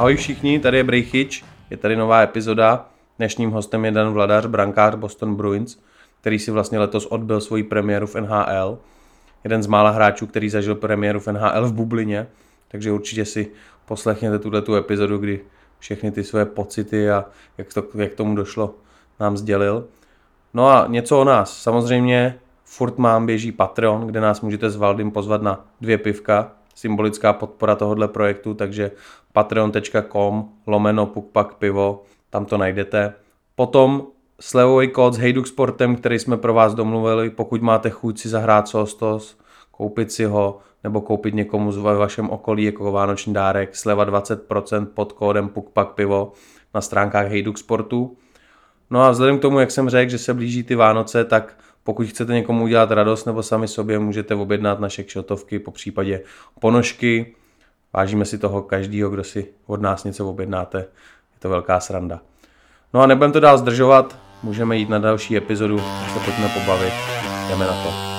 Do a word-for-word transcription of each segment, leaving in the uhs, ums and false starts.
Ahoj všichni, tady je Brejchyč, je tady nová epizoda. Dnešním hostem je Dan Vladař, brankář Boston Bruins, který si vlastně letos odbyl svoji premiéru v N H L. Jeden z mála hráčů, který zažil premiéru v N H L v bublině, takže určitě si poslechněte tuhletu epizodu, kdy všechny ty své pocity a jak to, jak tomu došlo, nám sdělil. No a něco o nás. Samozřejmě furt mám běží Patreon, kde nás můžete s Valdym pozvat na dvě pivka, symbolická podpora tohohle projektu, takže patreon tečka com, lomeno puk pak pivo, tam to najdete. Potom slevový kód s Hejduk Sportem, který jsme pro vás domluvili, pokud máte chuť si zahrát Sostos, koupit si ho, nebo koupit někomu ve vašem okolí jako vánoční dárek, sleva dvacet procent pod kódem puk pak pivo na stránkách Hejduk Sportu. No a vzhledem k tomu, jak jsem řekl, že se blíží ty Vánoce, tak pokud chcete někomu udělat radost nebo sami sobě, můžete objednat naše kšotovky, po případě ponožky. Vážíme si toho každýho, kdo si od nás něco objednáte. Je to velká sranda. No a nebudeme to dál zdržovat, můžeme jít na další epizodu, se pojďme pobavit. Jdeme na to.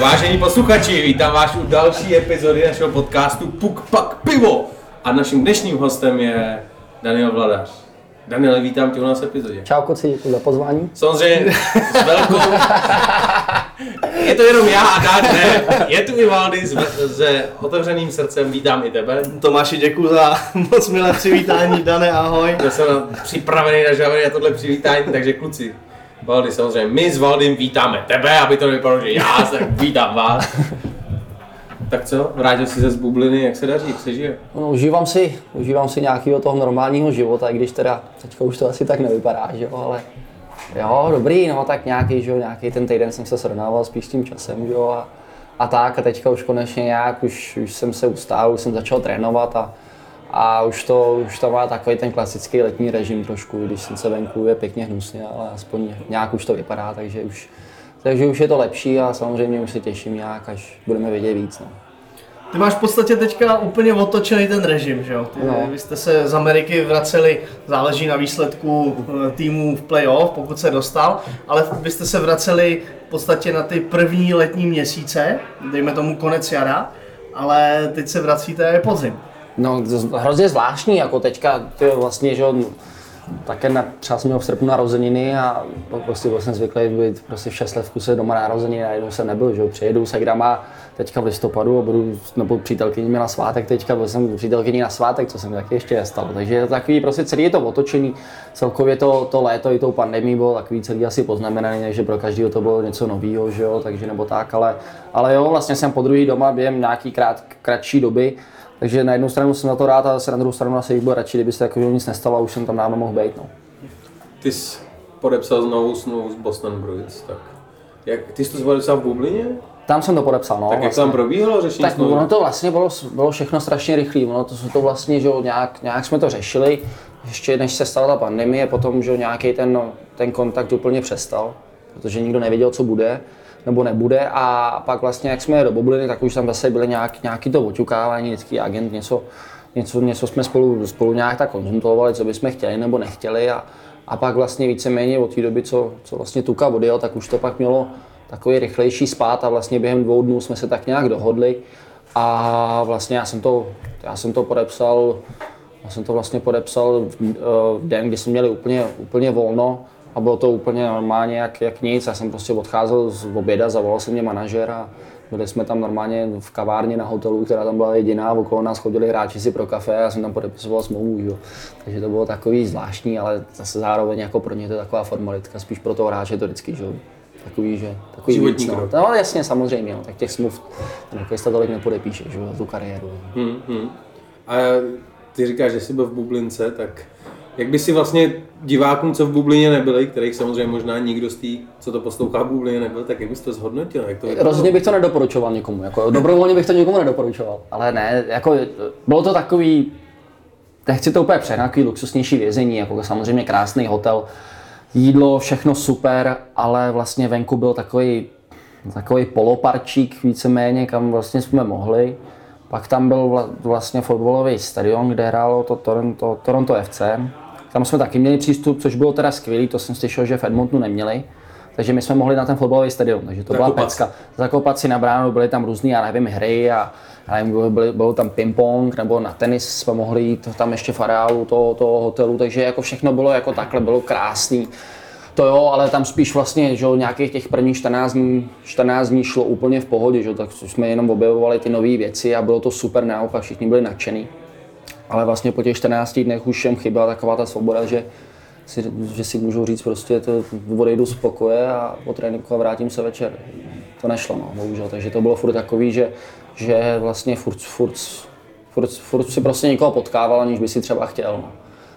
Vážení posluchači, vítám vás u další epizody našeho podcastu Puk Pak Pivo a naším dnešním hostem je Daniel Vladař. Daniel, vítám tě u nás v epizodě. Čau koci, děkuji za pozvání. Samozřejmě s velkou... Je to jenom já a Dan, ne. Je tu i Valdy s, s otevřeným srdcem, vítám i tebe. Tomáši, děkuji za moc milé přivítání, Dane, ahoj. Já jsem připravený na žávený na tohle přivítání, takže kluci. Valdy, samozřejmě, my s Valdym vítáme tebe, aby to nevypadalo, že já se vítám vás. Tak co, vrátil jsi se z bubliny, jak se daří, jak se žije? No, užívám si, užívám si nějakého toho normálního života, i když teda teďka už to asi tak nevypadá, že jo, ale jo, dobrý, no, tak nějaký, že jo, nějaký ten týden jsem se srovnával spíš s tím časem, že jo, a, a tak, a teďka už konečně nějak, už, už jsem se ustál, už jsem začal trénovat a A už to, už to má takový ten klasický letní režim trošku, když se venku je pěkně hnusně, ale aspoň nějak už to vypadá, takže už, takže už je to lepší a samozřejmě už se těším nějak, až budeme vědět víc. No. Ty máš v podstatě teďka úplně otočený ten režim, že jo? Ty, no. Vy jste se z Ameriky vraceli, záleží na výsledku týmu v playoff, pokud se dostal, ale vy jste se vraceli v podstatě na ty první letní měsíce, dejme tomu konec jara, ale teď se vracíte podzim. No, hrozně zvláštní, jako teďka, ty vlastně, že on, také na, třeba jsem měl v srpnu narozeniny a prostě byl jsem zvyklý být prostě v šest let v kuse doma narozeniny a jednou jsem nebyl, že jo, přijedu se grama teďka v listopadu a budu, nebo přítelkyní na svátek teďka, byl jsem přítelkyní na svátek, co se mi taky ještě nestalo, takže je to takový, prostě celý je to otočený, celkově to, to léto i tou pandemii bylo takový celý asi poznamenaný, takže pro každého to bylo něco novýho, že jo, takže nebo tak, ale, ale jo, vlastně jsem podruhý doma během nějaký krát, kratší doby. Takže na jednu stranu jsem na to rád a na druhou stranu asi bych byl radši, kdyby se takového nic nestalo a už jsem tam dávno mohl být. No. Ty jsi podepsal znovu smlouvu s Boston Bruins, tak jak, ty jsi to podepsal v bublině? Tam jsem to podepsal, no. Tak vlastně. Jak tam probíhalo řešení tak smlouvu? Ono to vlastně bylo, bylo všechno strašně rychlé, ono to, to vlastně, že nějak, nějak jsme to řešili, ještě než se stala ta pandemie, potom, že nějaký ten, no, ten kontakt úplně přestal, protože nikdo nevěděl, co bude. Nebo nebude a pak vlastně, jak jsme do bubliny, tak už tam zase byly nějak, nějaký to oťukávání, lidský agent, něco, něco, něco jsme spolu, spolu nějak tak konzultovali, co bychom chtěli nebo nechtěli a, a pak vlastně víceméně od té doby, co, co vlastně Tuukka odjel, tak už to pak mělo takový rychlejší spát a vlastně během dvou dnů jsme se tak nějak dohodli a vlastně já jsem to, já jsem to podepsal, já jsem to vlastně podepsal v, v den, kdy jsme měli úplně, úplně volno. A bylo to úplně normálně jak, jak nic, já jsem prostě odcházel z oběda, zavolal se mě manažer a byli jsme tam normálně v kavárně na hotelu, která tam byla jediná, okolo nás chodili hráči si pro kafe a já jsem tam podepisoval smlouvu, jo. Takže to bylo takový zvláštní, ale zase zároveň jako pro ně to je taková formalitka, spíš pro toho hráče to vždycky, že jo. Takový, že takový víc, no. No jasně, samozřejmě, no. Tak těch smluv, když to tolik nepodepíšeš, že jo, tu kariéru. Hmm, hmm. A ty říkáš, že jsi byl v bublince, tak jak by si vlastně divákům, co v bublině nebyli, kterých samozřejmě možná nikdo z té, co to poslouchá v bublině nebyl, tak jak bys to zhodnotil? Jak to rozhodně bych to nedoporučoval nikomu, jako dobrovolně bych to nikomu nedoporučoval, ale ne, jako bylo to takový, nechci to úplně přehnat, takový luxusnější vězení, jako samozřejmě krásný hotel, jídlo, všechno super, ale vlastně venku byl takový, takový poloparčík víceméně, kam vlastně jsme mohli. Pak tam byl vlastně fotbalový stadion, kde hrálo to Toronto, Toronto F C. Tam jsme taky měli přístup, což bylo teda skvělý, to jsem slyšel, že v Edmontonu neměli. Takže my jsme mohli na ten fotbalový stadion, takže to Zakupac. Byla pecka. Zakopat si na bránu, byly tam různý, já nevím, hry a já nevím, byly, bylo tam ping-pong nebo na tenis jsme mohli jít tam ještě v areálu toho, toho hotelu, takže jako všechno bylo jako takhle, bylo krásný. To jo, ale tam spíš vlastně, že nějakých těch prvních čtrnáct dní šlo úplně v pohodě, že tak jsme jenom objevovali ty nové věci a bylo to super naopak, všichni byli nadšený. Ale vlastně po těch čtrnácti dnech už jim chyběla taková ta svoboda, že si, že si můžu říct prostě, to odejdu z pokoje a po tréninku a vrátím se večer. To nešlo, no, bohužel, takže to bylo furt takový, že, že vlastně furt, furt, furt, furt si prostě někoho potkával, aniž by si třeba chtěl. No.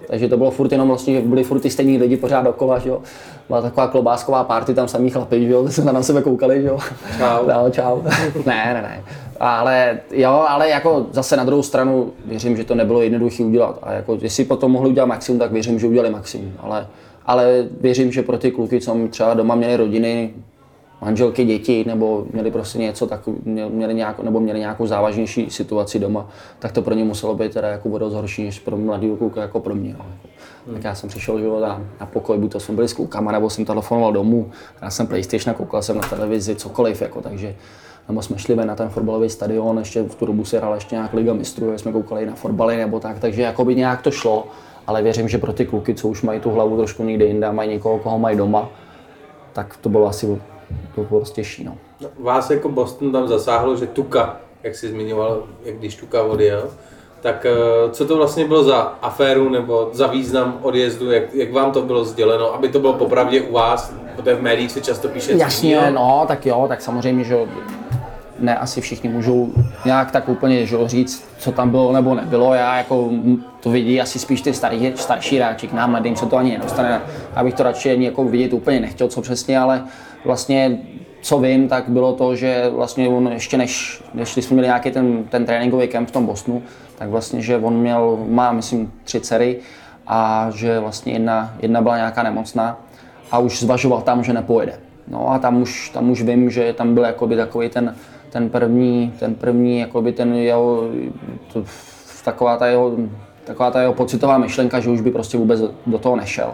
Takže to bylo furt jenom vlastně, že byli furt ty stejní lidi pořád dokola, že jo. Byla taková klobásková party, tam samý chlapi, že jo, ty se na sebe koukali, že jo. Čau. No, čau. Ne, ne, ne. Ale jo, ale jako zase na druhou stranu věřím, že to nebylo jednoduché udělat. A jako jestli potom mohli udělat maximum, tak věřím, že udělali maximum. Ale, ale věřím, že pro ty kluky, co třeba doma měli rodiny, manželky, děti, nebo měli prostě něco tak, měli nějakou, nebo měli nějakou závažnější situaci doma, tak to pro ně muselo být teda jako vodost horší než pro mladého kluka jako pro mě. No. Hmm. Tak já jsem přišel život a na pokoj, buď to jsme byli s klukama, nebo jsem telefonoval domů, já jsem PlayStation, koukal jsem na televizi, cokoliv, jako, takže nebo jsme šli ven na ten fotbalový stadion, ještě v tu dobu se hrála ještě nějak Liga mistrů, jsme koukali na fotbaly nebo tak, takže jako by nějak to šlo, ale věřím, že pro ty kluky, co už mají tu hlavu trošku někde jinde a mají někoho, koho mají doma, tak to bylo asi to bylo těžší, no. Vás jako Boston tam zasáhlo, že Tuukka, jak jsi zmiňoval, jak když Tuukka odjel, tak co to vlastně bylo za aféru nebo za význam odjezdu, jak, jak vám to bylo sděleno, aby to bylo popravdě u vás, protože v médiích se často píše. Jasně, cíl, no, tak jo, tak samozřejmě, že ne asi všichni můžou nějak tak úplně, že říct, co tam bylo nebo nebylo, já jako to vidí asi spíš ty starý, starší hráči, k nám mladým se to ani nedostane, já bych to radši ani jako vidět úplně nechtěl, co přesně, ale vlastně, co vím, tak bylo to, že vlastně on ještě než, než jsme měli nějaký ten, ten tréninkový kemp v tom Bostonu, tak vlastně, že on měl, má myslím tři dcery a že vlastně jedna, jedna byla nějaká nemocná a už zvažoval tam, že nepojede. No a tam už, tam už vím, že tam byl jakoby takový ten, ten první, ten první, jakoby ten jeho, to, taková ta jeho, taková ta jeho pocitová myšlenka, že už by prostě vůbec do toho nešel.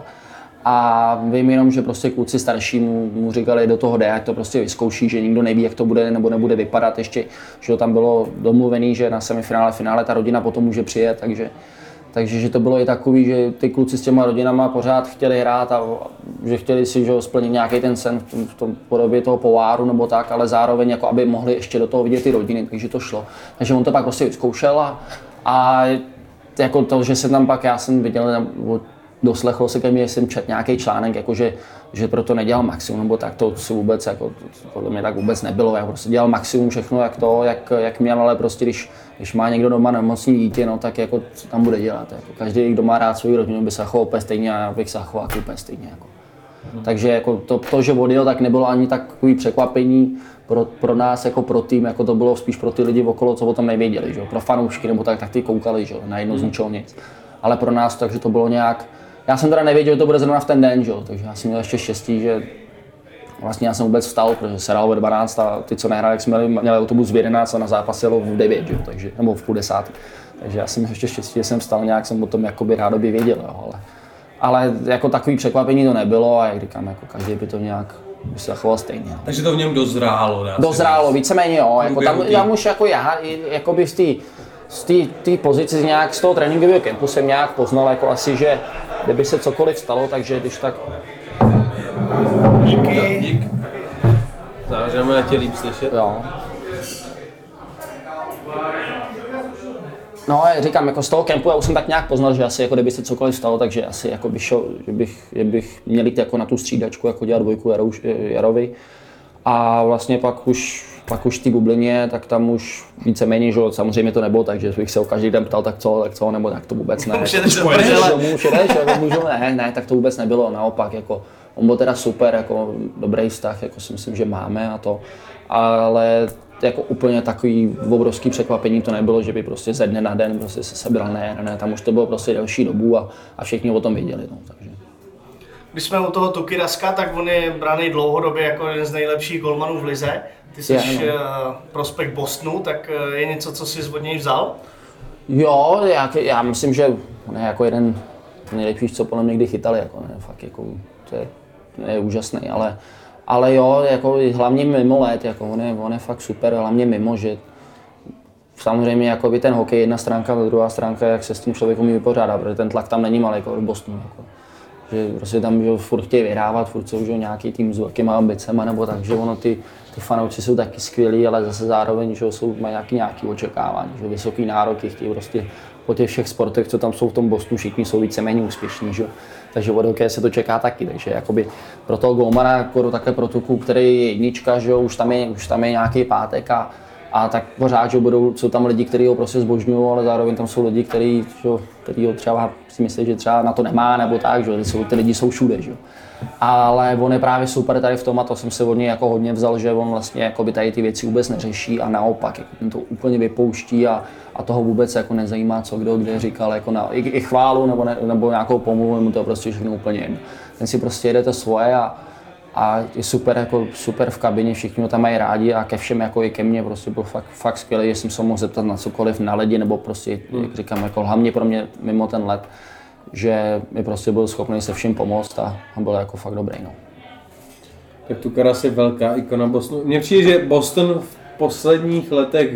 A vím jenom, že prostě kluci starší mu, mu říkali, do toho jde, ať to prostě vyzkouší, že nikdo neví, jak to bude nebo nebude vypadat ještě, že tam bylo domluvený, že na semifinále, finále ta rodina potom může přijet, takže, takže že to bylo i takový, že ty kluci s těma rodinama pořád chtěli hrát a že chtěli si, že splnit nějaký ten sen v tom, v tom podobě toho pováru nebo tak, ale zároveň jako aby mohli ještě do toho vidět ty rodiny, takže to šlo. Takže on to pak prostě vyzkoušel a, a jako to, že se tam pak, já jsem viděl, doslechlo se ke mně, že jsem četl nějaký článek, jakože, že proto nedělal maximum, nebo tak to si vůbec, jako, podle mě tak vůbec nebylo, já prostě dělal maximum všechno, jak to, jak, jak měl, ale prostě když, když má někdo doma nemocný dítě, no tak jako co tam bude dělat, jako každý, kdo má rád svou rodinu, by se choval úplně stejně a já bych se choval úplně stejně, jako. Hmm. Takže jako to, to, že odjel, tak nebylo ani takový překvapení pro, pro nás, jako pro tým, jako to bylo spíš pro ty lidi okolo, co o tom nevěděli, že? Pro fanoušky nebo tak, tak ty koukali, že? Najednou hmm. z ničeho nic, ale pro nás takže to bylo nějak. Já jsem teda nevěděl, že to bude zrovna v ten den, že? Takže já jsem měl ještě štěstí, že vlastně já jsem vůbec vstal, protože se hrálo ve dvanáct a ty, co nehráli, měli, měli autobus v jedenáct a na zápas jelo v devět, že? Takže, nebo v půl desátý. Takže já jsem měl ještě štěstí, že jsem vstal, nějak jsem o tom jakoby rádoby věděl, jo? Ale, ale jako takový překvapení to nebylo a jak říkám, jako každý by to nějak by se zachoval stejně. No. Takže to v něm dozrálo. Dozrálo, víceméně jo, jako tam, tam už jako já, jako by v té z té pozici nějak z toho tréninkového kempu jsem nějak poznal jako asi, že kdyby se cokoliv stalo, takže když tak... Díky. Dík. Záležíme, jak tě líp slyšet. Jo. No říkám, jako z toho kempu já už jsem tak nějak poznal, že asi jako kdyby se cokoliv stalo, takže asi jako by šel, že bych, bych měl jít jako na tu střídačku, jako dělat dvojku Jarouš, Jarovi. A vlastně pak už pak už v té bublině, tak tam už víceméně, že samozřejmě to nebylo, takže bych se o každý den ptal, tak co, tak co, nebo tak to vůbec ne. Už jedeš domů, už jedeš, ne, ne, tak to vůbec nebylo, naopak, jako, on byl teda super, jako, dobrý vztah, jako si myslím, že máme a to, ale jako úplně takový obrovský překvapení to nebylo, že by prostě ze dne na den prostě se sebral, ne, ne, tam už to bylo prostě delší dobu a, a všichni o tom věděli, no, takže. my jsme u toho Tuukky Raska, tak on je braný dlouhodobě jako jeden z nejlepších golmanů v lize. Ty jsi uh, prospekt Bostonu, tak uh, je něco, co jsi od něj vzal? Jo, já, já myslím, že on je jako jeden z nejlepších, co podle mě kdy chytali, jako, ne, fakt jako, to je, je úžasný, ale, ale jo, jako, hlavně mimo let, jako, on, je, on je fakt super, hlavně mimo, že samozřejmě jako by ten hokej jedna stránka, druhá stránka, jak se s tím člověkem vypořádá, protože ten tlak tam není malý jako v Bostonu. Jako. Že prostě tam že furt chtějí vyhrávat, furt jsou nějaký tým s velkýma ambicema nebo tak, že ono ty, ty fanoušci jsou taky skvělí, ale zase zároveň že jsou, mají nějaké nějaký očekávání, že vysoký nároky chtějí prostě po těch všech sportech, co tam jsou v tom Bostonu, všichni jsou víceméně úspěšní, že? Takže od hokeje se to čeká taky, takže jakoby pro toho golmana, jako takhle pro Tuukku, který je jednička, že jo, už tam je, už tam je nějaký pátek a, a tak pořád, že budou, jsou tam lidi, kteří ho prostě zbožňují, ale zároveň tam jsou lidi, kteří ho třeba si myslí, že třeba na to nemá nebo tak, že jsou, ty lidi jsou všude, že? Ale on je právě super tady v tom a to jsem se od něj jako hodně vzal, že on vlastně jako by tady ty věci vůbec neřeší a naopak jako ten to úplně vypouští a, a toho vůbec jako nezajímá, co kdo kde říkal, jako na, i, i chválu nebo, ne, nebo nějakou pomluvu, mu to prostě všechno úplně jedno. Ten si prostě jede to svoje a A je super, jako super v kabině, všichni ho tam mají rádi a ke všem, jako i ke mně, prostě byl fakt, fakt skvělý, že jsem se mohl zeptat na cokoliv, na lidi, nebo prostě, jak říkám, jako hlavně pro mě mimo ten let, že mi prostě byl schopný se vším pomoct a byl jako fakt dobrý, no. Tak Tuukka Rask je velká ikona Bostonu. Mně přijde, že Boston v posledních letech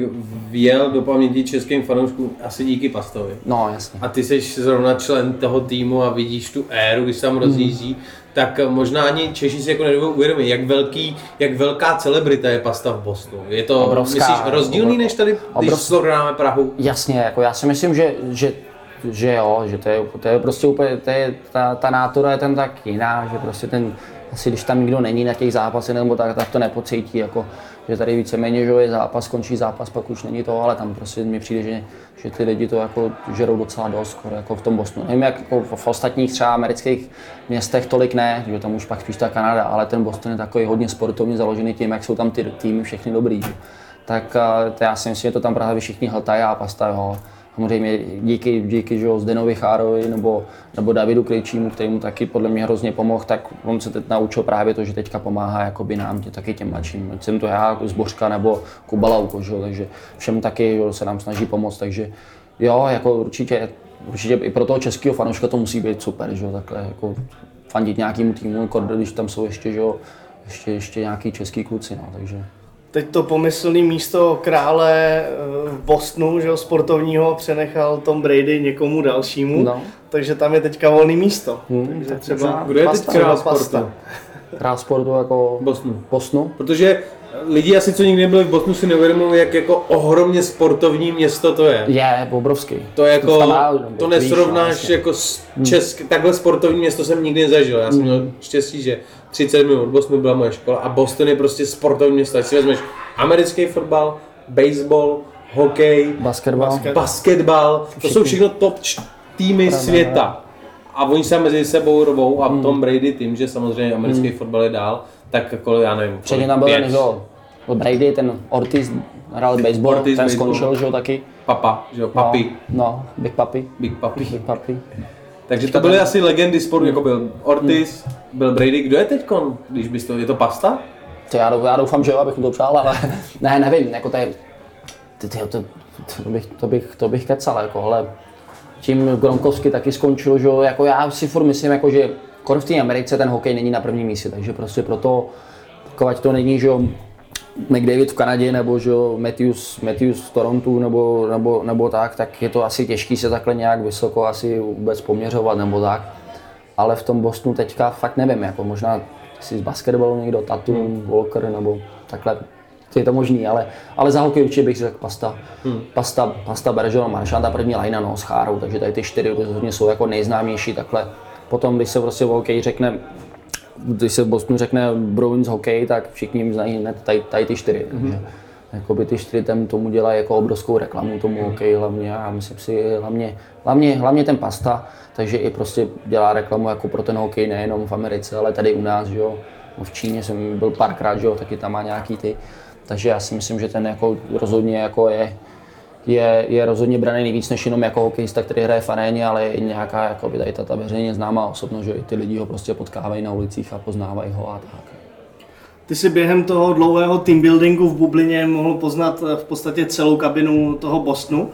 vjel do paměti českým fanouškům asi díky Pastovi. No, jasně. A ty jsi zrovna člen toho týmu a vidíš tu éru, když se tam rozjíždí. Mm. Tak možná ani Češi si jako nedovedou uvědomit, jak velký, jak velká celebrita je Pasta v Bostonu. Je to obrovská, myslíš, rozdílný než tady, když srovnáme Prahu? Jasně, jako já si myslím, že, že, že jo, že to je, to je prostě úplně, to je, ta, ta nátura je tam tak jiná, že prostě ten, asi když tam nikdo není na těch zápasech nebo tak, tak to nepocítí, jako, že tady víceméně, že je zápas, končí zápas, pak už není to, ale tam prostě mi přijde, že, že ty lidi to jako žerou docela dost, skoro, jako v tom Bostonu. Nevím, jak jako v ostatních třeba amerických městech tolik ne, že tam už pak spíš ta Kanada, ale ten Boston je takový hodně sportovně založený tím, jak jsou tam ty týmy všechny dobrý, že? Tak to já si myslím, že to tam právě všichni hltají a Pasta, jo. Samozřejmě díky, díky že jo, Zdenovi Chárovi nebo, nebo Davidu Krejčímu, který mu taky podle mě hrozně pomohl, tak on se teď naučil právě to, že teďka pomáhá jakoby nám, tě, taky těm mladším. Jsem to já, Zbořka nebo Kubaľák, že jo, takže všem taky že jo, se nám snaží pomoct, takže jo, jako určitě, určitě i pro toho českého fanouška to musí být super, že jo, takhle jako fandit nějakému týmu, když tam jsou ještě, že jo, ještě, ještě nějaký český kluci, no, takže. Teď to pomyslné místo krále v Bostonu, že ho, sportovního, přenechal Tom Brady někomu dalšímu, no. Takže tam je teďka volné místo. Hmm, takže tak třeba... Kdo je teď král sportu? Král sportu jako... Bostonu. Bostonu? Protože lidi asi, co nikdy nebyli v Bostonu, si neuvědomují, jak jako ohromně sportovní město to je. Je, obrovský. To je jako, to, to nesrovnáš jako s českým, hmm. Takhle sportovní město jsem nikdy nezažil. Já jsem hmm. měl štěstí, že třicet minut od Bostonu byla moje škola a Boston je prostě sportovní město. Když si vezmeš americký fotbal, baseball, hokej, basketbal, basket. basketbal to jsou všechno top týmy Prana, světa. A oni se mezi sebou robou a hmm. Tom Brady tím, že samozřejmě americký hmm. fotbal je dál, tak kolo, já nevím, předtím tam byl ten, jo, Brady, ten Ortiz, hrál baseball, Ortiz ten baseball. Skončil, že jo, taky. Papa, že jo, papi. No, no, Big Papi. Big Papi. Big Papi. Takže to byly asi legendy sportu, jako byl Ortiz, mm. byl Brady, kdo je teďkon, když bys to, je to Pasta? To já, já doufám, že jo, abych mu to přál, ale ne, nevím, jako to je, to, to, to, bych, to, bych, to bych kecal, jako, ale tím Gronkowski taky skončil, že jo, jako já si furt myslím, jako, že kor v té Americe ten hokej není na prvním místě, takže prostě proto, pokud to není, že jo, McDavid v Kanadě nebo že jo, Matthews, Matthews v Torontu nebo, nebo, nebo tak, tak je to asi těžký se takhle nějak vysoko asi vůbec poměřovat nebo tak. Ale v tom Bostonu teďka fakt nevím, jako možná si z basketbalu někdo, Tatum, hmm. Walker nebo takhle, je to možný, ale, ale za hokej určitě bych řekl Pasta, hmm. Pasta, Pasta Bergeron, Marchand a první lajna, no, s Chárou, takže tady ty čtyři rozhodně jsou jako nejznámější takhle. Potom, když se prostě v hokeji řekne, když se v Bostonu řekne Bruins hokej, tak všichni jim znají hned tady, tady ty čtyři. Mm-hmm. Jakoby ty čtyři tam tomu dělají jako obrovskou reklamu, tomu mm-hmm. hokeji hlavně a myslím si hlavně, hlavně, hlavně ten Pasta, takže i prostě dělá reklamu jako pro ten hokej nejenom v Americe, ale tady u nás, že jo. V Číně jsem byl párkrát, že jo, taky tam má nějaký ty. Takže já si myslím, že ten jako rozhodně jako je je, je rozhodně braný nejvíc než jenom jako hokejista, který hraje v aréně, ale i nějaká jako by tady ta veřejně známá osobnost, že i ty lidi ho prostě potkávají na ulicích a poznávají ho a tak. Ty si během toho dlouhého teambuildingu v bublině mohl poznat v podstatě celou kabinu toho Bostonu.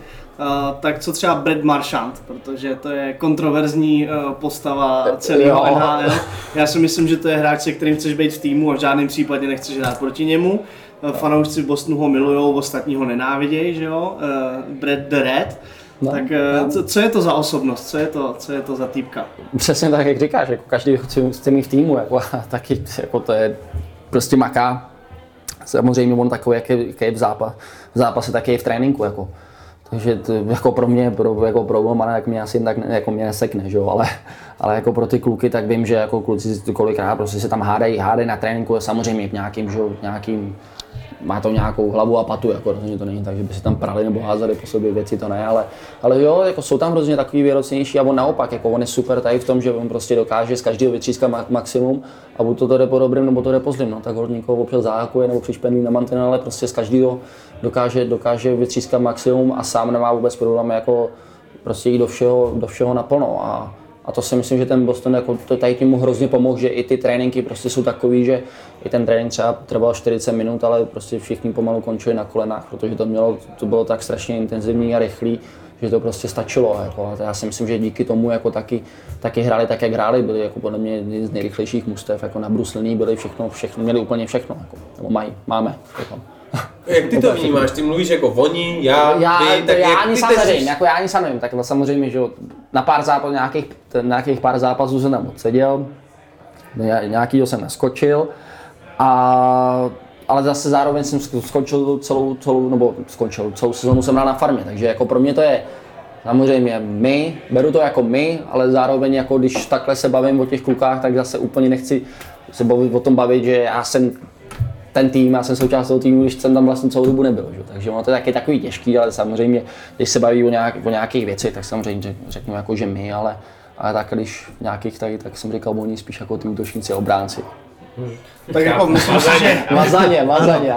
Tak co třeba Brad Marchand, protože to je kontroverzní postava celého N H L. Já si myslím, že to je hráč, se kterým chceš být v týmu a v žádném případě nechceš hrát proti němu. Fanoušci Bostonu ho milujou, ostatní ho nenávidějí, že jo? Brad the Red. No, tak no. Co je to za osobnost, co je to, co je to za týpka? Přesně tak, jak říkáš, jako každý chce mít v týmu, jako, taky jako to je... Prostě maká, samozřejmě on takový, jak je, jak je v, zápas, v zápase, tak je v tréninku. Jako. Takže to, jako pro mě, pro, jako pro Romana, jak mě asi tak jako mě nesekne, že? Ale, ale jako pro ty kluky, tak vím, že jako kluci kolikrát prostě se tam hádají, hádají na tréninku, samozřejmě v nějakým, že? Nějakým, má to nějakou hlavu a patu, jako, to není tak, že by se tam prali nebo házeli po sobě věci, to ne, ale, ale jo, jako jsou tam hrozně takový věrocnější a on naopak, jako on je super tady v tom, že on prostě dokáže z každého vytřískat maximum a buď to, to jde po dobrém, nebo to jde po zlým, no, tak hodně někoho občas záhakuje nebo přišpendlí na mantinel, ale prostě z každého dokáže, dokáže vytřískat maximum a sám nemá vůbec problém jako prostě jít do všeho, do všeho naplno a A to si myslím, že ten Boston jako to tady mu hrozně pomohl, že i ty tréninky prostě jsou takový, že i ten trénink třeba trval čtyřicet minut, ale prostě všichni pomalu končili na kolenách, protože to, mělo, to bylo tak strašně intenzivní a rychlý, že to prostě stačilo. Jako. A já si myslím, že díky tomu jako taky, taky hráli tak, jak hráli, byli jako podle mě jedni z nejrychlejších mustev, jako nabruslený, byli všechno, všechno, měli úplně všechno, jako, nebo mají, máme. Jako. Jak ty to vnímáš? Ty mluvíš jako oni, já, já ty, tak já jak ani ty sám nevím, jako já ani sám nevím, tak samozřejmě, že na pár zápasů, nějakých, nějakých pár zápasů jsem tam odseděl, nějakýho jsem neskočil, a, ale zase zároveň jsem skončil celou, celou, nebo skončil, celou sezonu jsem hrál na farmě, takže jako pro mě to je samozřejmě my, beru to jako my, ale zároveň jako když takhle se bavím o těch klukách, tak zase úplně nechci se bavit, o tom bavit, že já jsem ten tým, já jsem součást toho týmu, když jsem tam vlastně celou dobu nebyl, že? Takže ono to je taky takový těžký, ale samozřejmě, když se baví o, nějak, o nějakých věcech, tak samozřejmě řeknu jako, že my, ale, ale tak když nějakých, tak, tak jsem říkal, oni spíš jako ty útočníci, obránci. Hmm. Tak jako myslím si, že... Mazaně, mazaně.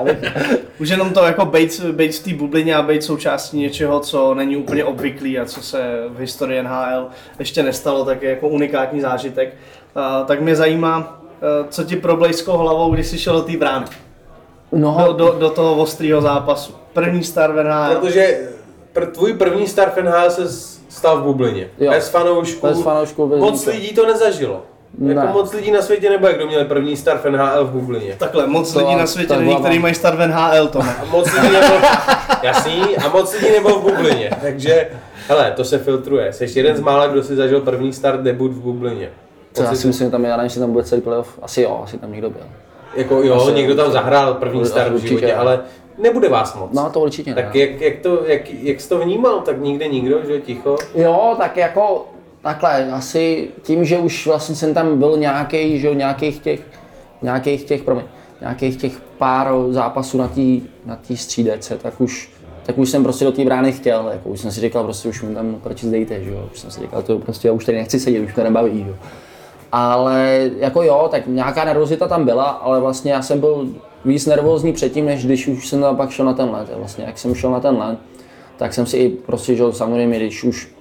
Už jenom to jako bejt, bejt v té bublině a bejt součástí něčeho, co není úplně obvyklý a co se v historii N H L ještě nestalo, tak je jako unikátní zážitek. Uh, tak mě zajímá, co ti problejskou hlavou, když jsi šel do té brány? No. Do, do, do toho ostrýho zápasu. První star v N H L. Protože pr- tvůj první star v N H L se stal v bublině. Jo. Bez fanoušků. Bez fanoušků bez moc lidí to nezažilo. Ne. Jako moc lidí na světě nebude, kdo měl první star v N H L v bublině. Takhle, moc to, lidí na světě není, který mají star v N H L, to ne. A moc lidí nebylo, jasný, a moc lidí nebylo v bublině. Takže, hele, to se filtruje. Jsi jeden z mála, kdo si zažil první start debut v bublině. Co, já si myslím, že tam, já nevím, jestli tam bude celý playoff, asi jo, asi tam někdo byl. Jako jo, asi někdo tam zahrál první start v životě, určitě, ale nebude vás moc. No to určitě tak ne. Jak, jak, to, jak, jak jsi to vnímal, tak nikde nikdo, že ticho? Jo, tak jako takhle, asi tím, že už vlastně jsem tam byl nějaký, že nějakých těch, nějakých těch, promiň, nějakých těch pár zápasů na té na té střídačce, tak už tak už jsem prostě do té brány chtěl, jako už jsem si říkal, prostě už mi tam proč zdejte, že jo, už jsem si říkal, to prostě já už tady nechci sedět, už to nebaví, jo. Ale jako jo, tak nějaká nervozita tam byla, ale vlastně já jsem byl víc nervózní předtím, než když už jsem tam pak šel na ten let. Vlastně, jak jsem šel na ten let, tak jsem si i prostě, že samozřejmě, když už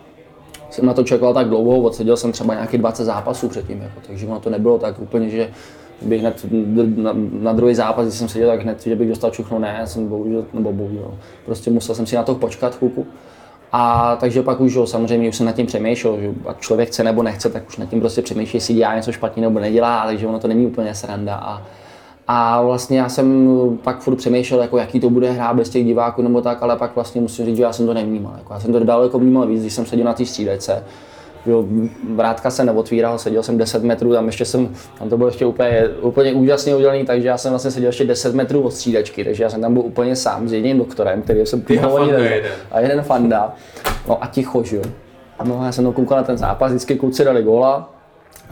jsem na to čekal tak dlouho, odseděl jsem třeba nějaký dvacet zápasů předtím, jako, takže ono to nebylo tak úplně, že bych hned na, na druhý zápas, když jsem seděl, tak hned, že bych dostal čuchno, ne, já jsem bohužel, nebo bohužel, prostě musel jsem si na to počkat chvilku. A takže pak už jo, samozřejmě už jsem nad tím přemýšlel, že člověk chce nebo nechce, tak už nad tím prostě přemýšlí, jestli dělá něco špatně nebo nedělá, takže ono to není úplně sranda. A, a vlastně já jsem pak furt přemýšlel, jako jaký to bude hra bez těch diváků nebo tak, ale pak vlastně musím říct, že já jsem to nevnímal. Jako, já jsem to daleko vnímal víc, když jsem seděl na té střídačce. Vrátka se neotvíral, seděl jsem deset metrů, tam ještě jsem, tam to bylo ještě úplně, úplně úžasně udělaný, takže já jsem vlastně seděl ještě deset metrů od střídačky, takže já jsem tam byl úplně sám s jedním doktorem, který jsem půjmoval a jeden fanda, no a ticho, že jo. No já jsem tam koukal na ten zápas, vždycky kluci dali góla,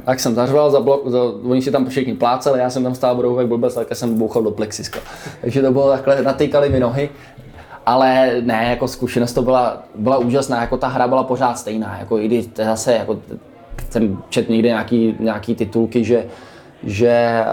tak jsem zařval, za blok, za, oni si tam všichni pláceli, já jsem tam stál brouhek blbec, tak jsem bouchal do plexiska, takže to bylo takhle, natýkali mi nohy. Ale ne, jako zkušenost to byla, byla úžasná, jako ta hra byla pořád stejná, jako i když zase, jako jsem četl někde nějaký, nějaký titulky, že, že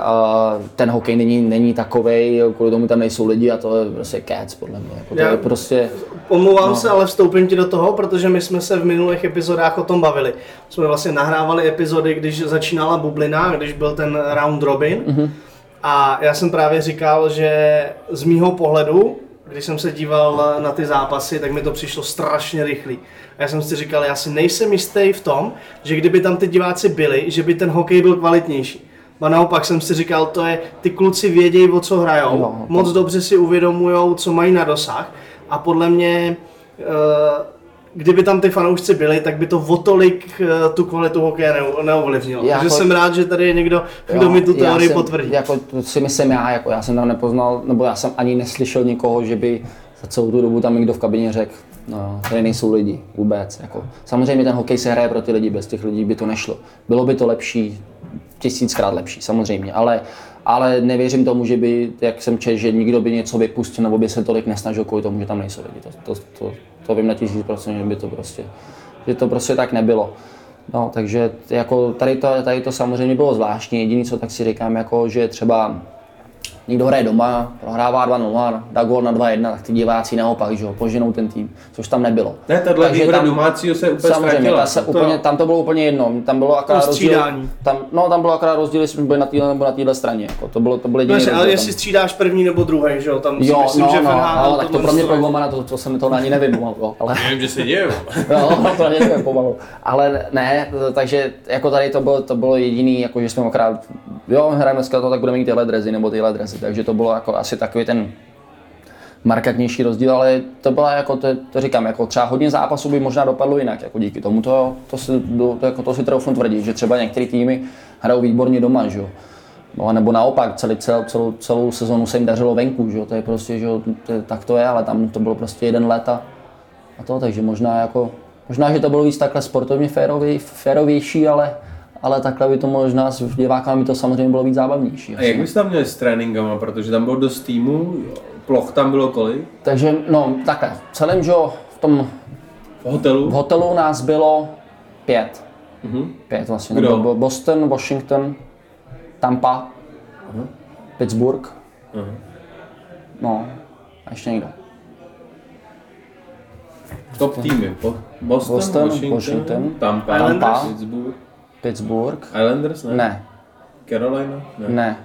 uh, ten hokej není, není takovej, kvůli tomu tam nejsou lidi a to je prostě kec, podle mě. Jako to já je prostě, omlouvám no. se, ale vstoupím ti do toho, protože my jsme se v minulých epizodách o tom bavili. Jsme vlastně nahrávali epizody, když začínala bublina, když byl ten round robin. Mm-hmm. A já jsem právě říkal, že z mýho pohledu, když jsem se díval na ty zápasy, tak mi to přišlo strašně rychlý. A já jsem si říkal, já si nejsem jistý v tom, že kdyby tam ty diváci byli, že by ten hokej byl kvalitnější. A naopak jsem si říkal, to je, ty kluci vědějí, o co hrajou, no, moc dobře si uvědomujou, co mají na dosah. A podle mě, kdyby tam ty fanoušci byli, tak by to o tolik tu kvalitu hokeje neovlivnilo. Jako, takže jsem rád, že tady je někdo, kdo jo, mi tu teorii jsem, potvrdí. Jako si myslím já, jako já jsem tam nepoznal, nebo já jsem ani neslyšel nikoho, že by za celou tu dobu tam někdo v kabině řekl, no, tady nejsou lidi vůbec. Jako. Samozřejmě ten hokej se hraje pro ty lidi, bez těch lidí by to nešlo. Bylo by to lepší. Tisíckrát lepší, samozřejmě, ale, ale nevěřím tomu, že by, jak jsem četl, že nikdo by něco vypustil nebo by se tolik nesnažil kvůli tomu, že tam nejsou lidi. To, to, to, to vím na tisíc procent, že by to prostě, že to prostě tak nebylo. No, takže jako tady to, tady to samozřejmě bylo zvláštní, jediné, co tak si říkám, jako, že třeba někdo hraje doma, prohrává dva nula, dá gól na dva jedna, tak ty diváci naopak, že ho poženou ten tým, což tam nebylo. Ne, tahle výhra domácího se úplně ztratila. Samozřejmě, tam to bylo úplně jedno, tam bylo akorát rozdíl, tam, no, tam bylo akorát rozdíl, jestli byli na téhle nebo na téhle straně, jako, to bylo, to byly jediný. Ale jestli střídáš první nebo druhý, že jo, tam si jo, myslím, no, že no, ale tak to pro mě problém, to, to se mi to ani nevím, jo, ale... Nevím, že se děje, no, to ani nevím pomalu, ale ne, takže jako tady to bylo, to bylo jediný, jako že jsme akorát, jo, hrajeme dneska to, tak budeme mít tyhle dresy nebo tyhle dresy. Takže to bylo jako asi takový ten markantnější rozdíl, ale to byla jako to, to říkám, jako třeba hodně zápasů by možná dopadlo jinak, jako díky tomu to, to si, to, jako to si troufnu tvrdit, že třeba některé týmy hrajou výborně doma, že jo. No, nebo naopak, celý, cel, celou, celou sezonu se jim dařilo venku, že jo, to je prostě, že jo, to je, tak to je, ale tam to bylo prostě jeden let a, a to, takže možná jako, možná, že to bylo víc takhle sportovně férový, férovější, ale ale takhle by to možná s divákami to samozřejmě bylo víc zábavnější. A jak byste tam měli s tréninkama, protože tam bylo dost týmů, ploch tam bylo kolik? Takže no takhle, v celém, že v tom v hotelu? V hotelu nás bylo pět. Uh-huh. Pět vlastně, kdo? Bylo Boston, Washington, Tampa, uh-huh. Pittsburgh, uh-huh. No a ještě někdo. Top týmy, Boston, Boston Washington, Washington, Tampa, Tampa Pittsburgh. Pittsburgh. Islanders, ne? Ne. Carolina? Ne. Ne.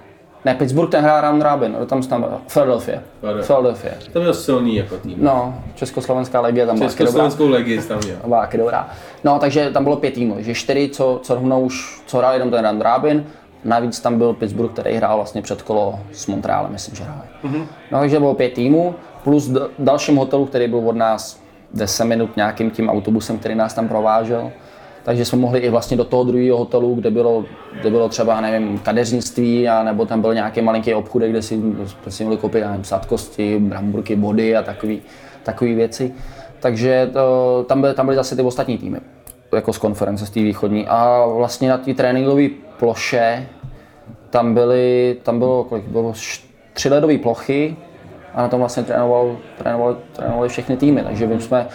Ne, Pittsburgh ten hrál round robin, tam tam Philadelphia. Philadelphia. To byl silný jako tým. No, Československá legie tam byla. Československou legii tam měl. Váky, dobrá. No, takže tam bylo pět týmů, že čtyři, co, co rovnou už, co hrál jenom ten round robin. Navíc tam byl Pittsburgh, který hrál vlastně předkolo s Montrealem, myslím, že hrál. Mm-hmm. No, takže bylo pět týmů, plus d- dalším hotelu, který byl od nás deset minut nějakým tím autobusem, který nás tam provážel. Takže jsme mohli i vlastně do toho druhého hotelu, kde bylo, kde bylo třeba, nevím, kadeřnictví, a nebo tam byl nějaký malinký obchůdek, kde si, kde si měli koupit, nevím, sladkosti, bramburky, body a takový, takový věci. Takže to, tam, byly, tam byly zase ty ostatní týmy, jako z konference, z té východní. A vlastně na té tréninkové ploše tam byly, tam bylo kolik, bylo tři ledové plochy a na tom vlastně trénoval, trénoval, trénovali všechny týmy, takže my jsme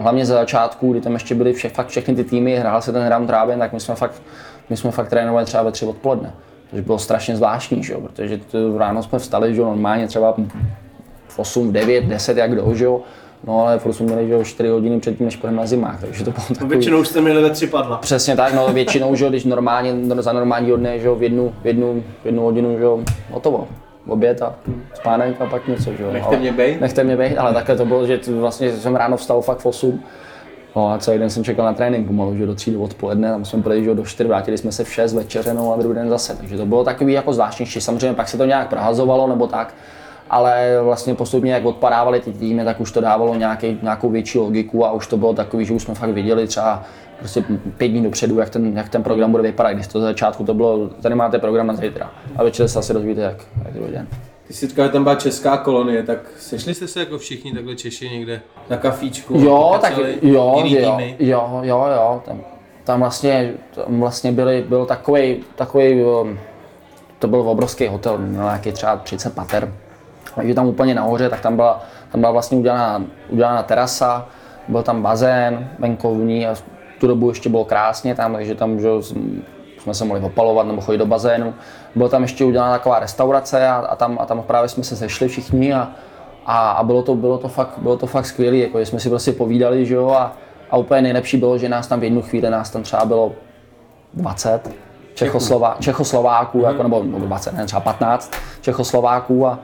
hlavně za začátku, kdy tam ještě byly vše, fakt všechny ty týmy, hrál se ten round robin, tak my jsme fakt, my jsme fakt trénovali třeba ve tři odpoledne. To bylo strašně zvláštní, že jo, protože ráno jsme vstali, že jo, normálně třeba v osm, devět, deset, jak jdou, že jo. No ale furt jsme měli, že jo, čtyři hodiny předtím, než půjdeme na zimách, takže to bylo takový... Většinou už jste měli ve tři padla. Přesně tak, no většinou, že jo, když normálně, za normálního dne, že jo, v jednu, v jednu, v jednu hodinu, že jo, hotovo. Oběd a spánek a pak něco, že jo. Nechte mě bejt. Nechte mě bejt, ale takhle to bylo, že vlastně jsem ráno vstal fakt v osm. No a celý den jsem čekal na trénink pomalu, že do tří do odpoledne, tam jsme byli, že do čtyř, vrátili jsme se v šest večeřenou a druhý den zase. Takže to bylo takový jako zvláštnější, samozřejmě pak se to nějak prohazovalo nebo tak. Ale vlastně postupně, jak odpadávali ty týmy, tak už to dávalo nějaký, nějakou větší logiku a už to bylo takový, že už jsme fakt viděli třeba prostě pět dní dopředu, jak ten, jak ten program bude vypadat. Když to za začátku to bylo, tady máte program na zítra a večer se asi dozvíte, jak, jak to bude den. Ty jsi říkal, že tam byla česká kolonie, tak sešli jste se jako všichni takhle Češi někde na kafíčku? Jo, tak jo, jo, jo, jo, jo, tam, tam vlastně, tam vlastně byli, byl takový, takový, to byl obrovský hotel, nějaký třeba třicet pater. Takže tam úplně nahoře, tak tam byla, tam byla vlastně udělaná, udělaná terasa, byl tam bazén venkovní a v tu dobu ještě bylo krásně tam, takže tam že, jsme se mohli opalovat nebo chodit do bazénu. Byla tam ještě udělána taková restaurace a, a, tam, a tam právě jsme se sešli všichni a, a, a bylo to, bylo to fakt, bylo to fakt skvělé, jako, že jsme si prostě povídali, že jo, a, a úplně nejlepší bylo, že nás tam v jednu chvíli, nás tam třeba bylo dvacet Čechoslová, Čechoslováků, mm. jako, nebo dvacet, ne, třeba patnáct Čechoslováků a,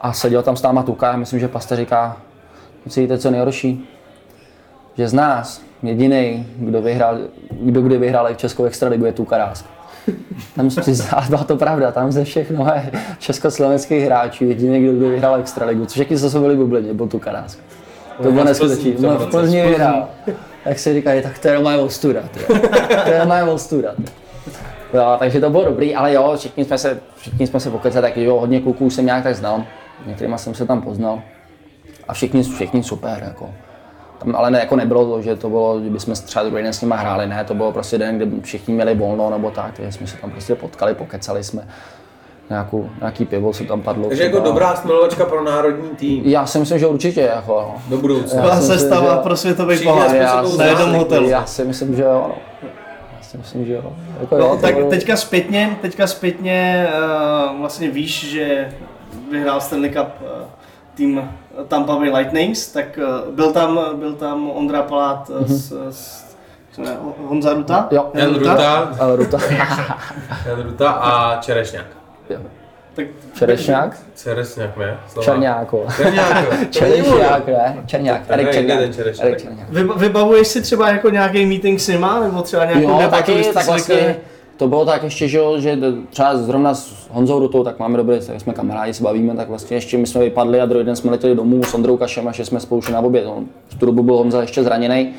a seděl tam s náma Tuka a myslím, že Pasta říká, víte, co nejhorší, že z nás jediný, kdo, vyhrál, kdo kdy vyhrál i v českou extraligu, je Tuukka Rask. Tam si byla to pravda, tam ze všech mnohé československých hráčů jediný, kdo kdy vyhrál extraligu, což jaký zase byli bublině, byl Tuukka Rask. To bylo neskutečný, v Plzni vyhrál. Tak si říkají, tak to je moje ostuda, to je moje ostuda. Jo, takže to bylo dobrý, ale jo, všichni jsme se, všichni jsme se pokecali, tak jo, hodně kluků jsem nějak tak znal, některýma jsem se tam poznal a všichni, všichni super, jako. Tam, ale ne, jako nebylo to, že to bylo, že bychom třeba druhý den s nima hráli, ne, to bylo prostě den, kdy všichni měli volno nebo tak, takže jsme se tam prostě potkali, pokecali jsme, nějakou, nějaký pivo se tam padlo. Takže jako dobrá smilovačka pro národní tým. Já si myslím, že určitě, jako. Do budoucna. Já se stává pro světový pohár, na jednom hotelu. Já si myslím, že jo, no. Myslím, že jo. Jako no, jo, tak bylo... teďka zpětně, teďka zpětně uh, vlastně víš, že vyhrál Stanley Cup uh, tým Tampa Bay Lightnings, tak uh, byl tam, byl tam Ondra Palát uh, mm-hmm. s, s ne, Honza Ruta? Jo, Jan Ruta. Jan Ruta. Ruta a Čerešňák. Jo. Tak Čerešňák? Čerešňák, ne? Čerňáko. Čerňáko. Čerňák, ne? Čerňák. Erik Čerňák. Vybavuješ si třeba jako nějaký meeting s nima? Nebo třeba nějakou no, debatu? Taky, tak vlastně, to bylo tak ještě, že, že třeba zrovna s Honzou Rutou, tak máme dobré, tak jsme kamarádi, se bavíme, tak vlastně ještě my jsme vypadli a druhý den jsme letěli domů s Ondrou Kašem a že jsme spolu šli na oběd. No, v tu dobu byl Honza ještě zraněný.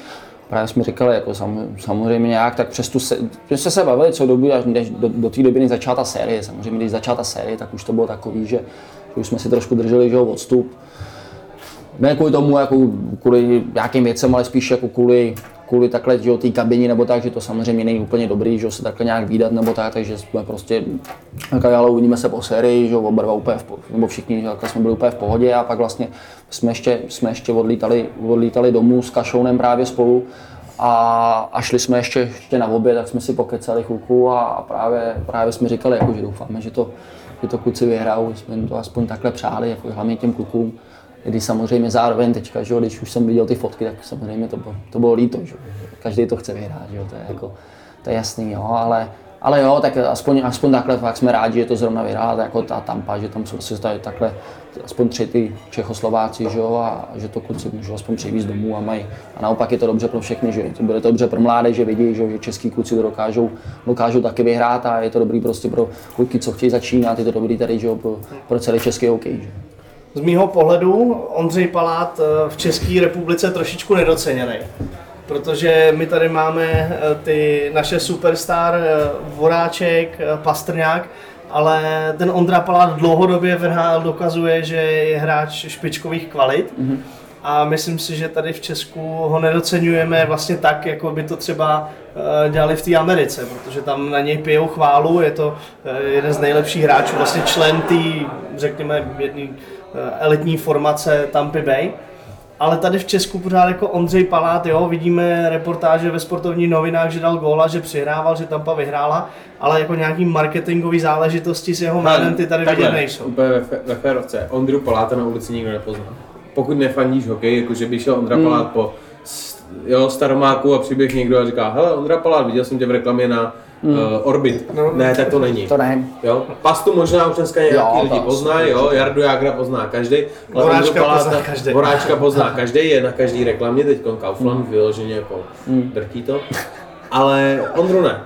Právě jsme říkali, jako samozřejmě nějak, tak přes tu se, jsme se bavili co dobu, až do, do té doby, než začala ta série, samozřejmě když začala ta série, tak už to bylo takový, že, že už jsme si trošku drželi, že odstup. Ne kvůli tomu, jako kvůli nějakým věcem, ale spíš jako kvůli, kvůli takhle, že té kabině nebo tak, že to samozřejmě není úplně dobrý, že se takhle nějak výdat nebo tak, takže jsme prostě, ale uvidíme se po sérii, že oba dva úplně, v, nebo všichni, že takhle jsme byli úplně v pohodě a pak vlastně jsme ještě, jsme ještě odlítali, odlítali domů s Kašounem právě spolu a, a šli jsme ještě, ještě na oběd, tak jsme si pokecali chvilku a, a právě, právě jsme říkali, jako, že doufáme, že to, že to kluci vyhrajou, jsme jim to aspoň takhle přáli, jako hlavně těm klukům. Když samozřejmě zároveň teďka, že jo, když už jsem viděl ty fotky, tak samozřejmě to bylo, to bylo líto, že jo. Každý to chce vyhrát, že jo, to je jako, to je jasný, jo, ale, ale jo, tak aspoň, aspoň takhle fakt jsme rádi, že to zrovna vyhrála jako ta Tampa, že tam jsou asi takhle, aspoň tři ty Čechoslováci, že jo, a že to kluci můžou aspoň přivízt domů a mají. A naopak je to dobře pro všechny, že jo, to bude to dobře pro mládež, že vidí, že, že český kluci to dokážou, dokážou taky vyhrát a je to dobrý prostě pro kluky, co chtějí začínat, je to dobrý tady, že jo, pro, pro celý český hokej, že. Z mýho pohledu Ondřej Palát v České republice trošičku nedoceněný, protože my tady máme ty naše superstar Voráček, Pastrňák, ale ten Ondra Palát dlouhodobě v N H L dokazuje, že je hráč špičkových kvalit mm-hmm. a myslím si, že tady v Česku ho nedoceňujeme vlastně tak, jako by to třeba dělali v té Americe, protože tam na něj pijou chválu, je to jeden z nejlepších hráčů, vlastně člen té, řekněme, jedný elitní formace Tampa Bay, ale tady v Česku pořád jako Ondřej Palát, jo, vidíme reportáže ve Sportovních novinách, že dal góla, že přihrával, že Tampa vyhrála, ale jako nějaký marketingový záležitosti s jeho jménem ty tady vidět nejsou. Úplně ve, ve férovce, Ondru Paláta na ulici nikdo nepozná. Pokud nefandíš hokej, jakože by šel Ondra hmm. Palát po jo, staromáku a přiběh někdo a říká, hele Ondra Palát, viděl jsem tě v reklamě na Hmm. Uh, Orbit. No. Ne, tak to není. To ne. Jo? Pastu možná už dneska nějaký lidi poznají, Jardu Jágra pozná každý. Voráčka pozná každý. Voráčka pozná každý, je na každý reklamě, teď Kaufland hmm. vyloženě jako hmm. drtí to. Ale Ondru ne.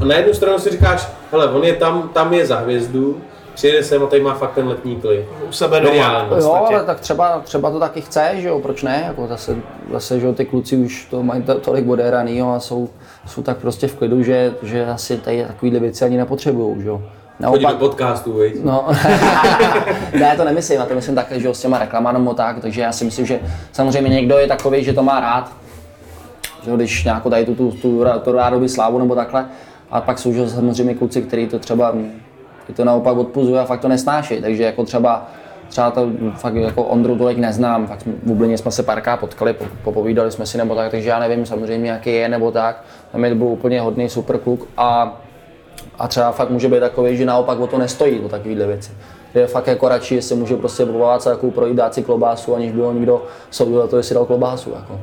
A na jednu stranu si říkáš, hele, on je tam, tam je za hvězdu, přijede sem a tady má fakt ten letní klid. U sebe doma. Jo, ale tak třeba, třeba to taky chce, že jo, proč ne? Jako zase, zase že jo, ty kluci už to mají tolik odehranýho a jsou, jsou tak prostě v klidu, že, že asi tady takovýhle věci ani nepotřebujou, že jo. Chodí do podcastů, vej. No, ne, to nemyslím, a to myslím tak, že jo, s těma reklamama tak, takže já si myslím, že samozřejmě někdo je takový, že to má rád, že jo, když nějakou tady tu, tu, tu, tu rádoby slávu nebo takhle, a pak jsou že samozřejmě kluci, kteří to třeba je to naopak odpuzuje a fakt to nesnáší, takže jako třeba, třeba to fakt jako Ondru tolik neznám, fakt v Bublině jsme se párkrát potkali, popovídali jsme si nebo tak, takže já nevím samozřejmě jaký je nebo tak, tam je to byl úplně hodný super kluk a A třeba fakt může být takový, že naopak o to nestojí, o takovýhle věci. Je fakt jako radši, jestli může prostě pobavit se takovou projít, dát si klobásu, aniž by ho někdo soudil za to, jestli dal klobásu. Jako.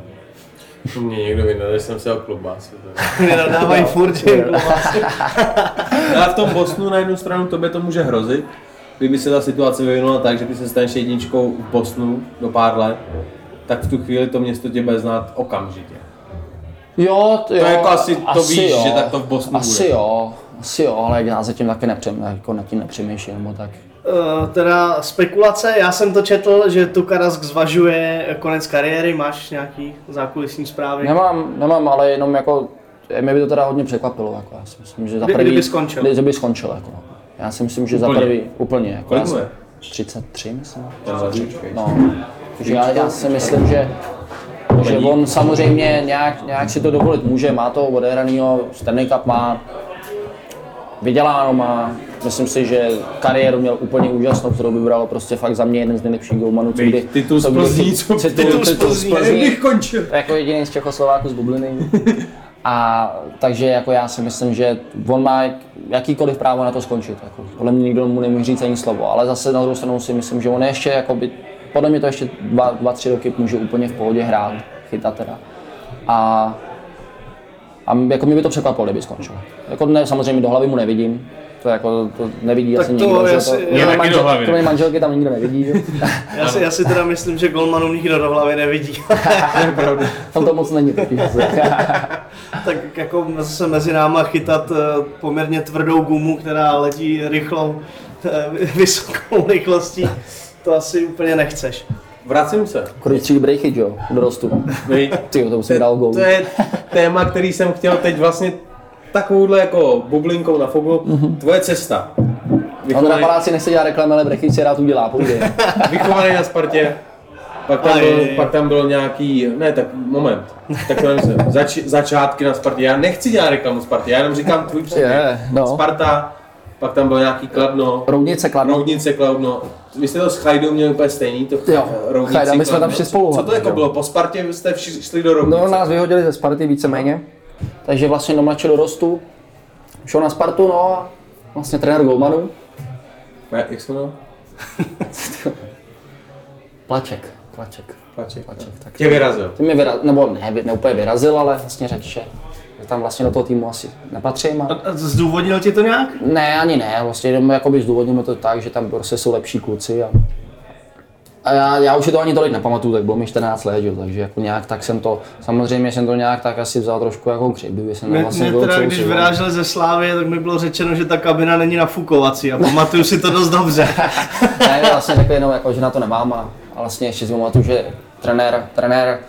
Mě někdo vynadal, že jsem si dal klobásu. Nenadávají furt, že je klobásu. A v tom Bostonu na jednu stranu tobě to může hrozit, kdyby se ta situace vyvinula tak, že ty se staneš jedničkou v Bostonu do pár let, tak v tu chvíli to město tě bude znát okamžitě. Jo, to jo, jako asi to asi víš, jo, že tak to v Bostonu asi bude. Asi jo, asi jo, ale já se tím taky nepřem, jako nad tím nepřemýšlím, nebo tak. Uh, teda spekulace, já jsem to četl, že Tuukka Rask zvažuje konec kariéry, máš nějaký zákulisní zprávy? Nemám, nemám, ale jenom jako, mě by to teda hodně překvapilo, jako já si myslím, že za prvý, kdyby skončil. Kdyby skončil, jako. Já si myslím, že úplně. za prvý, úplně, jako. Kolik je? třicet tři, myslím. No, takže já, já si myslím, že že on samozřejmě nějak, nějak si to dovolit může, má to odehranýho, Stanley Cup má, vyděláno má, myslím si, že kariéru měl úplně úžasnou, kterou vybral prostě fakt za mě jeden z nejlepších golmanů, co kdy... Titul z Plzní, co bych končil. Jako jediný z Čechoslováku z bubliny. A takže jako já si myslím, že on má jakýkoliv právo na to skončit. Jako, podle mě nikdo mu nemůže říct ani slovo, ale zase na druhou stranu si myslím, že on je ještě jakoby, podle mě to ještě dva, dva, tři roky může úplně v pohodě hrát, chytat teda. A, a jako mě by to překvapilo, kdyby skončil. Jako ne, samozřejmě do hlavy mu nevidím, to, jako, to nevidí tak asi to nikdo, jasný, že to, já manžel, hlavy, to manželky tam nikdo nevidí. já, si, já si teda myslím, že golmanům nikdo do hlavy nevidí. Tam to moc není taky. Tak jako se mezi náma chytat poměrně tvrdou gumu, která letí rychlou, vysokou rychlostí. To asi úplně nechceš. Vracím se. Konec tří brejchy, jo, dorostu. Tyjo, to musím dál gol. To je téma, který jsem chtěl teď vlastně takovouhle jako bublinkou na fogu. Mm-hmm. Tvoje cesta. Vychovaný... Ondra Palát si nechce dělat reklamy, ale brejchy si rád udělá, půjde. Vychovaný na Spartě. Pak tam, byl, pak tam byl nějaký, ne tak moment, tak to nemyslím, Zač, začátky na Spartě. Já nechci dělat reklamu Spartě, já jenom říkám tvůj předmět. Yeah, no. Sparta. Pak tam bylo nějaký Kladno. Roudnice, Kladno. Roudnice, Kladno. Vy jste to s Chajdou měli úplně stejný, to jo, Roudnice, Chajda, my jsme tam šli spolu. Co to jako bylo? Po Spartě jste vši, šli do Roudnice? No, nás vyhodili ze Sparty víceméně. Takže vlastně do mladšího dorostu. Šel na Spartu, no a vlastně trenér golmanů. Jak se jmenuje? Plaček. Plaček. Plaček. Plaček. Tak. Tě vyrazil? Ty mě vyrazil, nebo ne, ne úplně vyrazil, ale vlastně řekl, že tam vlastně do toho týmu asi nepatřím. A... a zdůvodnil ti to nějak? Ne, ani ne, vlastně jakoby zdůvodnil to tak, že tam prostě jsou lepší kluci a, a já, já už to ani tolik nepamatuju, tak bylo mi čtrnáct let, jo, takže jako nějak tak jsem to, samozřejmě jsem to nějak tak asi vzal trošku jako křivdu, jsem tam vlastně bylo, teda, když vyrážel ze Slávy, tak mi bylo řečeno, že ta kabina není nafukovací a pamatuju si to dost dobře. Ne, vlastně řekli jenom jako, že na to nemám a, a vlastně ještě si pamatuju, že trenér, trenér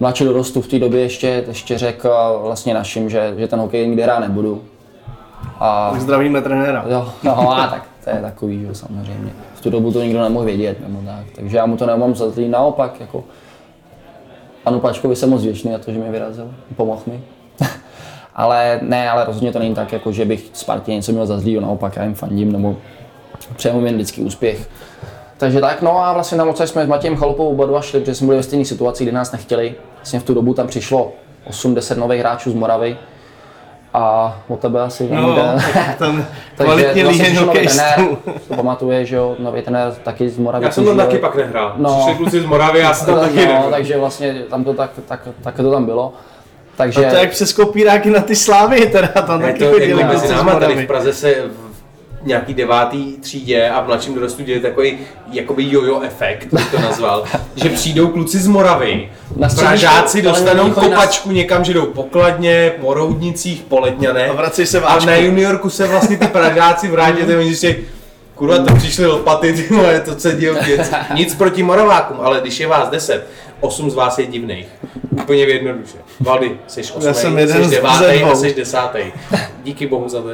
mladší dorostu v té době ještě, ještě řekl vlastně našim, že, že ten hokej nikdy hrát nebudu. A... Tak zdravíme trenéra. Jo, no a tak to je takový, že samozřejmě. V tu dobu to nikdo nemohl vědět, nebo tak. Takže já mu to nemám za zlý, naopak jako... Panu Pačkovi jsem moc vděčný za to, že mě vyrazil, pomohl mi. Ale ne, ale rozhodně to není tak, jako, že bych Spartě něco měl za zlý, naopak já jim fandím, nebo přejmu jen vždycky úspěch. Takže tak, no a vlastně na moc jsme s Matějem Chalupou oba dva šli, protože jsme byli ve stejné situaci, kdy nás nechtěli. Vlastně v tu dobu tam přišlo osm deset nových hráčů z Moravy a od tebe asi no, tam kvalitně líhen hokejistů. To pamatuje, že jo, nový trenér taky z Moravy. Já jsem tam taky pak nehrál, no. Přišli kluci z Moravy, já jsem tam taky nehrál. No, takže vlastně tam to tak, tak, tak to tam bylo. Takže... A to jak přes kopíráky na ty Slávy teda, tam ne, taky chodili kluci z Moravy. Tady v Praze se nějaký devátý třídě a v mladším dorostu dělali takový jakoby jojo efekt, jak to nazval, že přijdou kluci z Moravy, Pražáci dostanou kopačku nás... někam, že jdou po Kladně, po Roudnicích, po Letňanech a vrací se váčku. A na juniorku se vlastně ty Pražáci vrátili, takže oni si kurva to přišli lopaty, ty moje, to se dělou věc. Nic proti Moravákům, ale když je vás deset, osm z vás je divných. Úplně jednoduše. Valdy, jsi osmej, jsi devátej a jsi desátej. Díky bohu za to.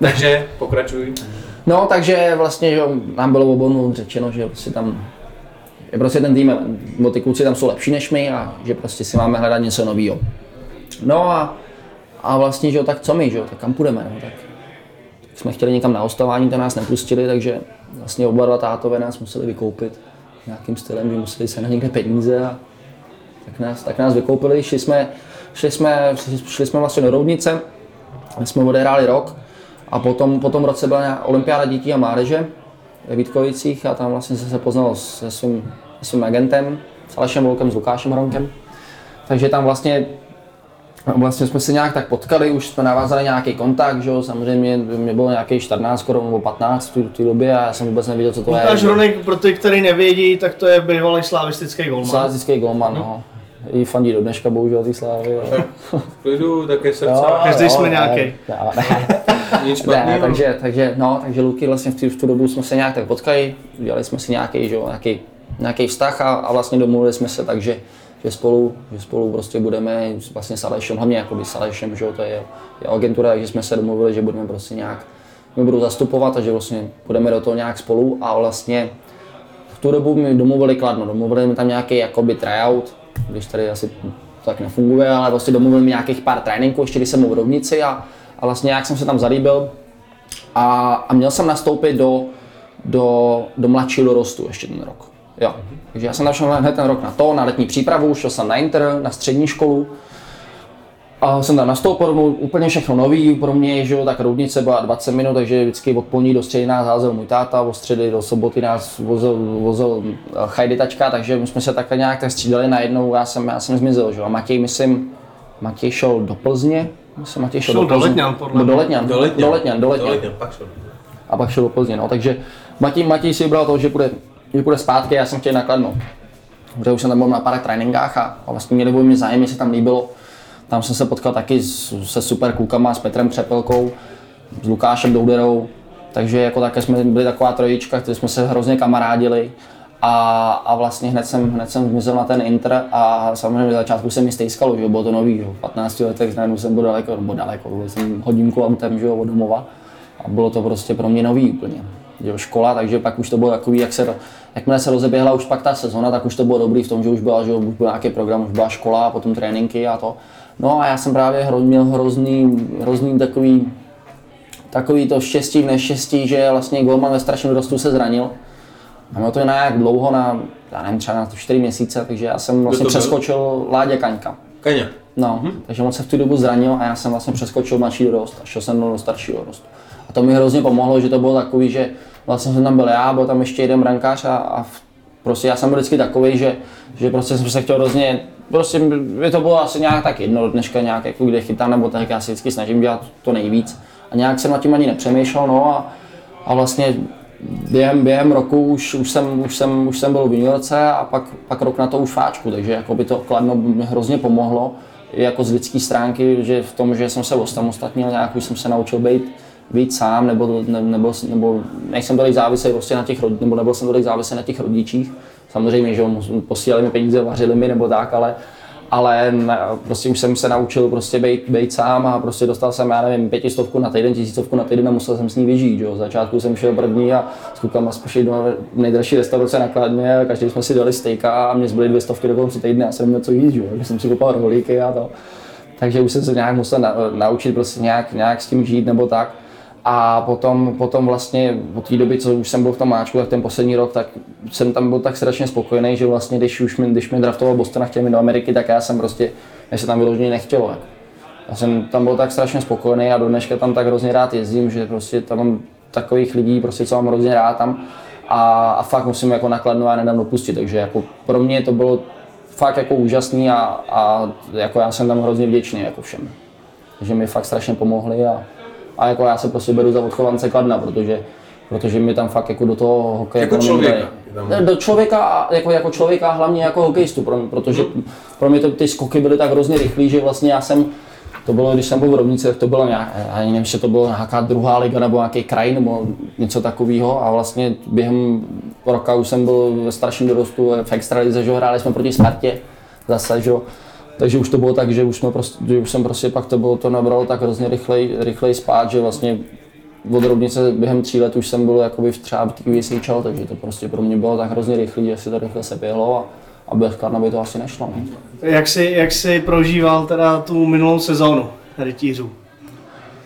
Takže pokračuj. No takže vlastně, že nám bylo obou řečeno, že si tam je prostě ten tým, bo ty kluci tam jsou lepší než my a že prostě si máme hledat něco novýho. No a, a vlastně, že tak co my, že tak kam půjdeme, no tak. Jsme chtěli někam na hostování, to nás nepustili, takže vlastně oba dva tátové nás museli vykoupit nějakým stylem, že museli se na někde peníze a tak nás, tak nás vykoupili, šli jsme, šli jsme, šli jsme vlastně do Roudnice, jsme odehráli rok A potom, potom roce byla olympiáda dětí a mládeže ve Vítkovicích a tam vlastně se poznal se svým, se svým agentem, s Alešem Wolkem, s Lukášem Hronkem. Takže tam vlastně, vlastně jsme se nějak tak potkali, už jsme navázali nějaký kontakt, že jo, samozřejmě mě bylo nějaký čtrnáct, skoro nebo patnáct v té době a já jsem vůbec nevěděl, co to je. Lukáš Hronek, pro ty, který nevědí, tak to je bývalý slavistický golman. Slavistický golman, no. no. I fandí do dneška, bohužel, ty Slávy. V klidu, také srdce. Každý jsme nějaký. Ne, takže, takže, no, takže Luky vlastně v, tý, v tu dobu jsme se nějak tak potkali, udělali jsme si nějaký, že, nějaký, nějaký vztah a, a vlastně domluvili jsme se, takže že spolu, že spolu prostě budeme vlastně s Alešem, hlavně jakoby s Alešem, že to je, je agentura, takže jsme se domluvili, že budeme prostě nějak, my budou zastupovat a že vlastně budeme do toho nějak spolu a vlastně v tu dobu mi domluvili Kladno, domluvili mi tam nějaký jakoby tryout, když tady asi to tak nefunguje, ale vlastně domluvili mi nějakých pár tréninků, ještě když jsem byl v Roudnici a A vlastně jak jsem se tam zalíbil a, a měl jsem nastoupit do, do, do mladšího dorostu ještě ten rok. Jo. Takže já jsem tam šel hned ten rok na to, na letní přípravu, šel jsem na inter, na střední školu. A jsem tam nastoupil, úplně všechno nový pro mě, že jo, tak Roudnice byla dvacet minut, takže vždycky od polní do středy nás házel můj táta, od středy do soboty nás vozil, vozil chajditačka, takže my jsme se takhle nějak tak střídali najednou, já jsem, já jsem zmizel, že jo. A Matěj, myslím, Matěj šel do Plzně. Myslím, Matěj šel, šel do Letňan, podle do Letňan, do Letňan, do Letňan, do Letňan. Do Letňan pak šel. A pak šel do Plzně, no, takže Matěj, Matěj si vybral to, že půjde, že půjde zpátky, já jsem chtěl na Kladno. Protože už jsem tam byl na pár tréninkách a, a vlastně měli o mě zájem, mě se tam líbilo. Tam jsem se potkal taky s, se super klukama, s Petrem Křepilkou, s Lukášem Douderou. Takže jako také jsme byli taková trojička, kteří jsme se hrozně kamarádili. A, a vlastně hned jsem, hned jsem zmizel na ten inter a samozřejmě v začátku se mi stejskalo, že bylo to nový, že v patnácti letech najednou jsem byl daleko, nebo daleko, byl jsem hodinku autem, že od domova a bylo to prostě pro mě nový úplně, že škola, takže pak už to bylo takový, jak se, jakmile se rozeběhla už pak ta sezona, tak už to bylo dobrý v tom, že už byla, že už byl nějaký program, už byla škola a potom tréninky a to. No a já jsem právě hro, měl hrozný, hrozný takový, takový to štěstí v neštěstí, že vlastně golman ve strašném rostu se zranil. A mělo to je na jak dlouho, na, já nevím, třeba na čtyři měsíce, takže já jsem vlastně přeskočil Láďa Kaňka. Kaňa. No, hmm. takže on se v tu dobu zranil a já jsem vlastně přeskočil mladší dorost a šel jsem do staršího dorostu. A to mi hrozně pomohlo, že to bylo takový, že vlastně jsem tam byl já, byl tam ještě jeden brankář a, a prostě já jsem byl vždycky takový, že, že prostě jsem se chtěl hrozně, prostě by to bylo asi nějak tak jedno dneška nějak, jako kde chytám nebo tak, já si vždycky snažím dělat to nejvíc. A nějak jsem nad tím ani nepřemýšlel, no a, a vlastně Během, během roku už, už, jsem, už, jsem, už jsem byl v juniorce a pak, pak rok na to už fáčku, takže jako by to Kladno mi hrozně pomohlo jako z lidské stránky, že v tom, že jsem se osamostatnil nějak, už jsem se naučil být, být sám, nebo, ne, nebo, nebo nejsem tolik závislý prostě na těch, nebo nebyl jsem tolik závislý na těch rodičích, samozřejmě, že posílali mi peníze, vařili mi nebo tak, ale, ale prostě už jsem se naučil prostě být, být sám a prostě dostal jsem, já nevím, pětistovku na týden, tisícovku na týden a musel jsem s ní vyžít, jo. V začátku jsem šel první a s klukama jsme do nejdražší restaurace na Kladně a každý jsme si dali stejka a mě zbyly dvě stovky do konce týdne a jsem měl co jít, jo. Já jsem si koupal rohlíky a to. Takže už jsem se nějak musel na, naučit prostě nějak, nějak s tím žít nebo tak. A potom, potom vlastně od té doby, co už jsem byl v tom máčku, tak ten poslední rok, tak jsem tam byl tak strašně spokojený, že vlastně, když už mi, když mi draftoval Boston a chtěl mi do Ameriky, tak já jsem prostě, mě se tam vyloženě nechtělo. Já jsem tam byl tak strašně spokojený a do dneška tam tak hrozně rád jezdím, že prostě tam mám takových lidí, prostě, co mám hrozně rád tam a, a fakt musím jako na Kladno a nedám dopustit, takže jako pro mě to bylo fakt jako úžasný a, a jako já jsem tam hrozně vděčný jako všem, že mi fakt strašně pomohli a A jako já se prostě beru za odchovance Kladna, protože, protože mi tam fakt jako do toho hokeje... Jako člověka. Do člověka, jako, jako člověka a hlavně jako hokejistu, pro mě, protože hmm. pro mě to, ty skoky byly tak hrozně rychlý, že vlastně já jsem... To bylo, když jsem byl v Roudnici, tak to bylo nějak, já nevím, že to bylo nějaká druhá liga nebo nějaký kraj nebo něco takového a vlastně během roka už jsem byl ve starším dorostu v extralize, že hráli jsme proti Spartě zase, že takže už to bylo tak, že už, jsme prostě, že už jsem prostě pak to bylo to nabralo tak hrozně rychlej, rychlej spát, že vlastně od Roudnice během tří let už jsem byl jakoby v třeba v T V S H L, takže to prostě pro mě bylo tak hrozně rychlý, že se to rychle seběhlo a, a bez Kladna by to asi nešlo. Ne? Jak, jsi, jak jsi prožíval teda tu minulou sezónu rytířů?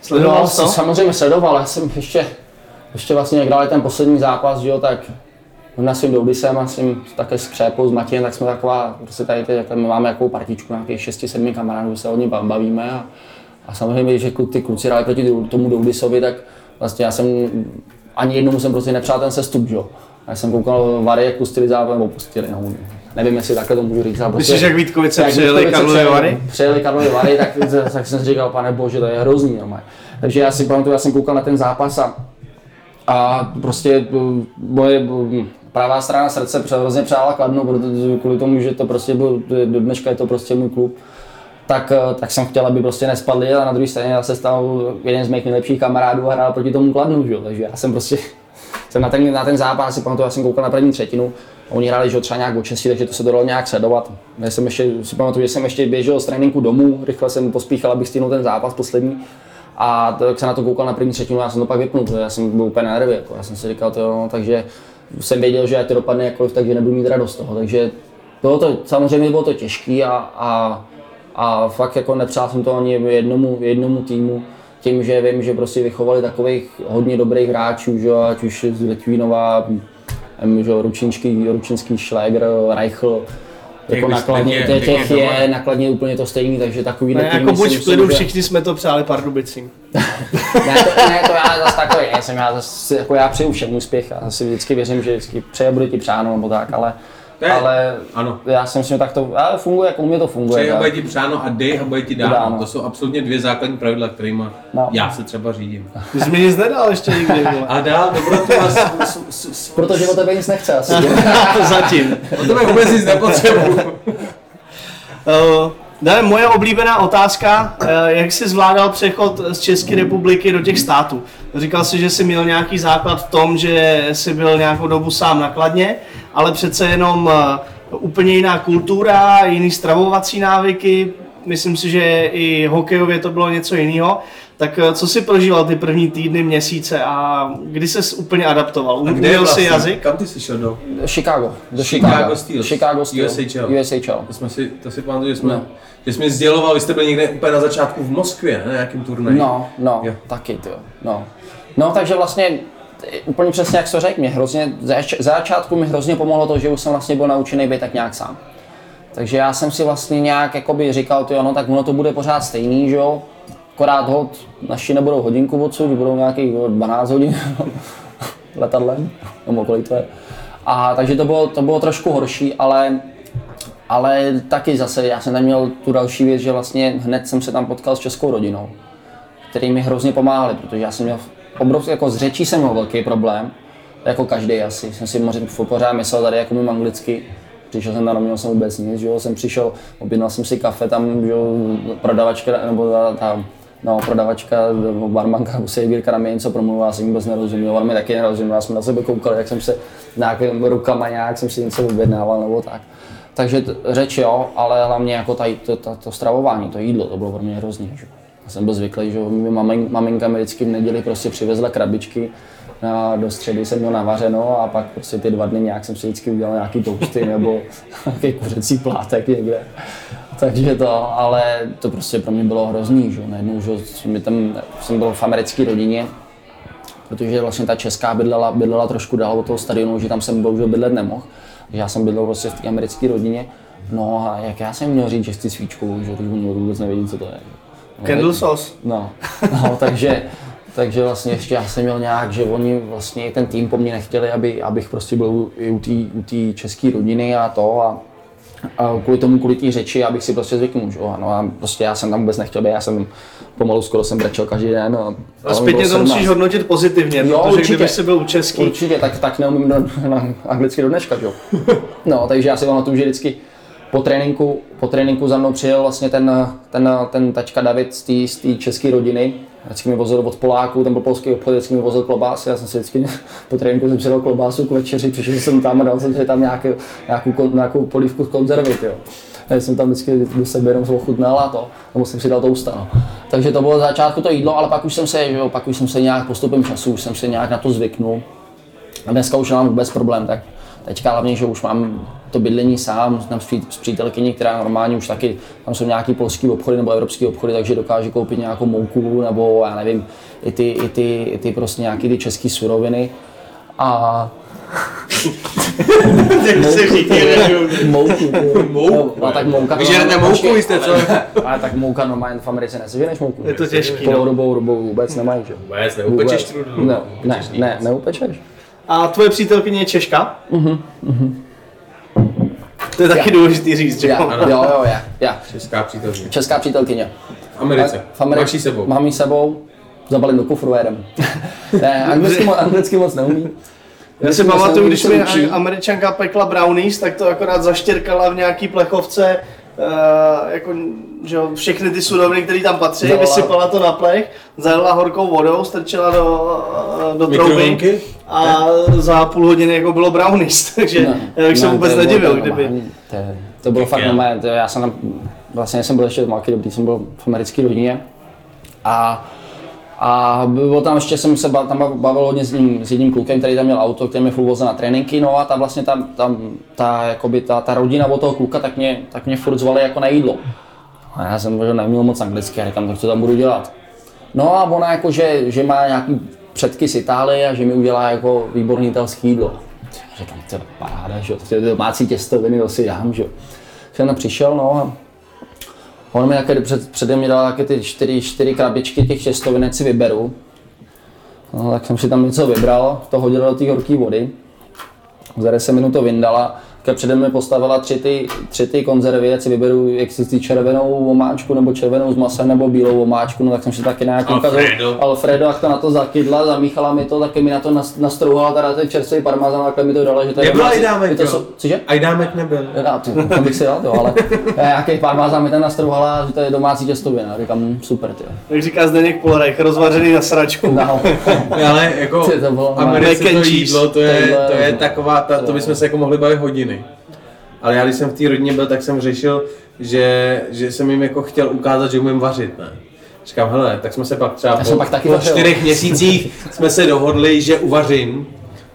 Sledoval no, to? Samozřejmě sledoval, já jsem ještě, ještě vlastně jak dali ten poslední zápas, jo, tak na svým doubisem a svým také skřépou s Matějem, tak jsme taková, prostě tady ty, my máme jakou partičku, nějakých šesti sedmi kamarádů, se od ní bavíme a, A samozřejmě, že ty kluci hráli proti tomu Doudisovi, tak vlastně já jsem ani jednomu jsem prostě nepřál ten sestup, jo. Já jsem koukal Vary, jak pustili západ, nebo pustili na hůně. Nevím, jestli takhle to můžu říct. Myslíš, jak Vítkovice přejeli Karlovy Vary? Přejeli Karlovy Vary, tak, tak jsem si říkal, pane bože, to je hrozný. No. Takže já si pamatuju, já jsem koukal na ten zápas a, a prostě moje pravá strana srdce hrozně přála Kladno, protože kvůli tomu, že to prostě byl, do dneška je to prostě můj klub. Tak, tak jsem chtěl, aby prostě nespadli, ale na druhé straně se stal jeden z mých nejlepších kamarádů a hrál proti tomu Kladnu, že? Takže já jsem prostě jsem na ten, na ten zápas, si pamatuju, já jsem koukal na první třetinu, oni hráli, že třeba nějak o česti, takže to se dalo nějak sledovat. Já jsem ještě, si pamatuju, že jsem ještě běžel z tréninku domů, rychle jsem pospíchal, abych stihnul ten zápas poslední. A tak jsem na to koukal na první třetinu, já jsem to pak vypnul, protože já jsem byl úplně nervy, jako. Já jsem si říkal, to jo, takže jsem věděl, že ať to dopadne jakkoliv, takže nebudu mít radost toho, takže bylo to, samozřejmě bylo to těžké a, a A fakt jako nepřál jsem to ani jednomu, jednomu týmu, tím, že vím, že prostě vychovali takových hodně dobrých hráčů, že? Ať už z Litvínová, Ručinský, Ručinský, Šlégr, Reichl, jako nakladně, těch, těch je nakladně úplně to stejný, takže takový ne, jako buď v klidu, všichni jsme to přáli Pardubicím. ne, to, ne, to já zase takový nejsem, já zase, jako já přeju všem úspěch, já si vždycky věřím, že vždycky přeje, bude ti přáno nebo tak, ale ne, ale ano. Já si myslím, že tak to ale funguje, jako u mě to funguje. Přeji a bude ti přáno a dej a bude ti dáno. To jsou absolutně dvě základní pravidla, kterými no. já se třeba řídím. Ty jsi mi nic nedal ještě nikdy. A dál dobrotu a s, s, s, protože o tebe nic nechce asi. To zatím. O tebe vůbec nic nepotřebuji. uh, ne, moje oblíbená otázka, uh, jak jsi zvládal přechod z České republiky do těch států? Říkal jsi, že jsi měl nějaký základ v tom, že jsi byl nějakou dobu sám na Kladně, ale přece jenom úplně jiná kultura, jiný stravovací návyky, myslím si, že i hokejově to bylo něco jiného. Tak co jsi prožíval ty první týdny, měsíce a kdy ses úplně adaptoval? Uměl jsi jazyk? Kam ty jsi šel do? Chicago. Do Chicago. Chicago Steelers. Chicago Steelers. U S H L. To jsme si, to si pamatuju, že jsme, no. že jsme sděloval, vy jste byli někde úplně na začátku v Moskvě, ne? Na nějakým turnaji. No, no, jo. taky to. No. no, takže vlastně úplně přesně jak to řekl, mě hrozně, zač, začátku mi hrozně pomohlo to, že už jsem vlastně byl naučený být tak nějak sám. Takže já jsem si vlastně nějak jakoby říkal, ty ono, tak ono to bude pořád stejný, že jo? Akorát hod, naši nebudou hodinku odsud, budou nějakých dvanáct hodin letadlem, nebo kolik to je. A takže to bylo, to bylo trošku horší, ale, ale taky zase, já jsem tam měl tu další věc, že vlastně hned jsem se tam potkal s českou rodinou, který mi hrozně pomáhali, protože já jsem měl obrovský, jako z řečí jsem měl velký problém, jako každý asi, jsem si pořád myslel tady jako mým anglicky. Přišel jsem tam, neměl jsem vůbec nic, že jo, jsem přišel, objednal jsem si kafe, tam, že jo, prodavačka, nebo ta, ta no, prodavačka, barmanka, servírka na mě něco promluvila, jsem vůbec nerozuměl, on mi taky nerozuměl, jsme na sebe koukali, jak jsem se nějakým rukama nějak, jsem si něco objednával nebo tak. Takže t- řeč jo, ale hlavně jako taj, to, to, to stravování, to jídlo, to bylo pro mě hrozný, že jo. Já jsem byl zvyklý, že jo, mamin, maminka mi vždycky v neděli prostě přivezla krabičky, a do středy jsem měl navařeno a pak prostě ty dva dny nějak jsem si vždycky udělal nějaký toasty nebo nějaký kuřecí plátek někde. Takže to, ale to prostě pro mě bylo hrozný, že najednou, že tam, jsem byl v americké rodině, protože vlastně ta česká bydlela, bydlela trošku dál od toho stadionu, že tam jsem bohužel bydlet nemohl. Já jsem bydlel prostě v té americké rodině, no a jak já jsem měl říct, že chci svíčku, že vůbec nevědí, co to je. Candle sauce. No, no, takže. Takže vlastně ještě já jsem měl nějak, že oni vlastně ten tým po mně nechtěli, aby, abych prostě byl i u té české rodiny a to a, a kvůli tomu, kvůli té řeči, abych si prostě zvyknul, že jo, no a prostě já jsem tam vůbec nechtěl být, já jsem pomalu skoro jsem brečel každý den. No, a zpětně to musíš hodnotit pozitivně, jo, protože určitě, kdyby jsi byl u český. Určitě, tak, tak neumím do, na anglicky do dneška, jo. No, takže já si vám na tom, že vždycky po tréninku, po tréninku za mnou přijel vlastně ten, ten, ten tačka David z té české rodiny. Vždycky mi vozil od Poláků, ten byl polský obchod, vždycky mi vozil klobásy, já jsem si vždycky po tréninku jsem si dal klobásu k večeři, přišel jsem tam a dal jsem si tam nějaký, nějakou, nějakou polívku z konzervy, jo. Já jsem tam vždycky do sebe jenom ochutnal a to, nebo jsem si dal tousta, no. Takže to bylo začátku to jídlo, ale pak už jsem se, jo, pak už jsem se nějak postupem času, už jsem se nějak na to zvyknul. A dneska už nemám vůbec problém, tak teďka hlavně, že už mám to bydlení sám, tam s přítelkyní, která normálně už taky, tam jsou nějaký polský obchody nebo evropský obchody, takže dokáže koupit nějakou mouku nebo já nevím, i ty, i ty, i ty prostě nějaký ty český suroviny. A Takže se všichni nežou. Mouku. Mouku? No, tak mouka. Vyžerete mouku, vy jste co? Ale tak mouka normálně v Americe neseženeš mouku. Je to těžký. Tou dobou rubou vůbec nemají, že? Vůbec, neupečeš trudu. Ne, ne, neupečeš. A tvoje přítelkyně je Češka? Mhm, mhm. To je taky důležitý říct, že? Jo, jo, já, já. Česká přítelkyně. Česká přítelkyně. V Americe. V Americe. Máš ji sebou. Mám ji sebou. Zabalím do kufru a jedem. Ne, anglicky, mo- anglicky moc neumí. Já si pamatuju, když mi Američanka pekla brownies, tak to akorát zaštěrkala v nějaký plechovce uh, jako, že jo, všechny ty suroviny, které tam patří, Zala. vysypala to na plech, zalila horkou vodou, strčila do, do trouby a za půl hodiny jako bylo brownies, takže no, já bych se vůbec nedivil, kdyby. To, to bylo fakt normálně, já jsem tam, vlastně jsem byl ještě malý dobrý, jsem byl v americké rodině a A bylo tam ještě, jsem se bavil, tam bavil hodně s, ním, s jedním klukem, který tam měl auto, který mě furt vozil na tréninky, no a ta vlastně tam, tam, ta, jakoby ta, ta rodina od toho kluka, tak mě, tak mě furt zvali jako na jídlo. A já jsem neměl moc anglicky, já říkám, tak co tam budu dělat. No a ona jako, že, že má nějaký předky z Itálie a že mi udělá jako výborný italský jídlo. Já říkám, to je paráda, že jo, to je domácí těstoviny, to si dám, že jo. Jsem tam přišel, no a on mi nějaké, před, přede mě dal ty čtyři, čtyři krabičky těch těstovinek, si vyberu. No, tak jsem si tam něco vybral, to hodila do té horké vody. Za deset minut to vyndala. Tak přede mě postavila tři ty, tři ty konzervy, ať si vyberu, jak si chci červenou omáčku, nebo červenou s masem, nebo bílou omáčku. No tak jsem si taky nějak Alfredo. Alfredo, jak to na to zakydla, zamíchala mi to, taky mi na to nastrouhala teda ten čerstvý parmezán, takhle mi to dala, že to je... Nebyl ajdámek, jo. Cože? Ajdámek nebyl. Já, ty, tam bych si dal, jo, ale nějaký parmezán mi tam nastrouhala, že to je domácí těstovina. Říkám, super, ty. Jak říká Zdeněk Polorek, rozvařený na sračku. No. Ale jako americké to jídlo, to je, to je taková, ta, to bychom se jako mohli bavit hodiny. Ale já když jsem v té rodině byl, tak jsem řešil, že, že jsem jim jako chtěl ukázat, že umím vařit, ne? Říkám, hele, tak jsme se pak třeba po, pak taky po čtyřech měsících jsme se dohodli, že uvařím,